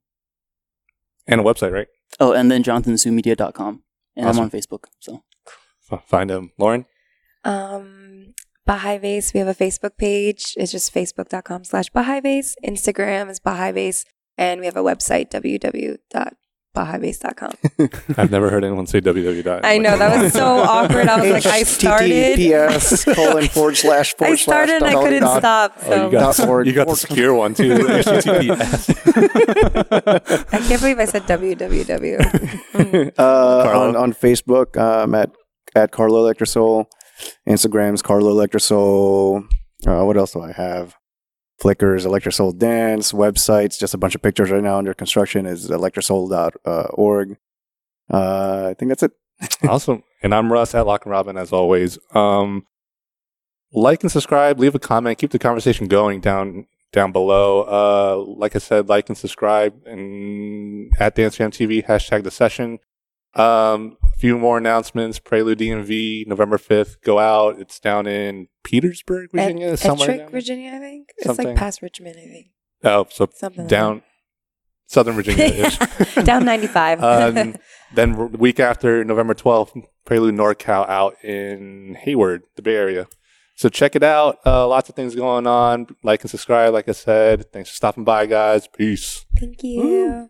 and a website, right? Oh, and then jonathan hsu media dot com. And awesome. I'm on Facebook, so find them. Lauren? um Bahay Base, we have a Facebook page. It's just facebook dot com slash bahay base. Instagram is Bahay Base, and we have a website, www dot bahay base dot com. I've never heard anyone say www. I know, that was so awkward. I was like, I started. H T T P S colon forward slash forward slash. I started and I couldn't stop. So. Oh, you got, forward, you got the secure one too. H T T P S. I can't believe I said www. Mm. Uh, on, on Facebook, um, at, at Carlo Electro Soul. Instagram's Carlo Electro Soul. Uh, what else do I have? Flickrs, Electro Soul Dance, websites, just a bunch of pictures right now under construction is electro soul dot org. Uh, I think that's it. Awesome. And I'm Russ at Lock and Robin, as always. Um, like and subscribe, leave a comment, keep the conversation going down down below. Uh, like I said, like and subscribe, and at DanceFam T V, hashtag the session. Um, a few more announcements. Prelude D M V, November fifth. Go out. It's down in Petersburg, Virginia. Ed- somewhere Ettrick, Virginia, I think. Something. It's like past Richmond, I think. Oh, so something down like Southern Virginia. Down ninety-five. um, then the week after, November twelfth, Prelude NorCal out in Hayward, the Bay Area. So check it out. Uh, lots of things going on. Like and subscribe, like I said. Thanks for stopping by, guys. Peace. Thank you. Woo.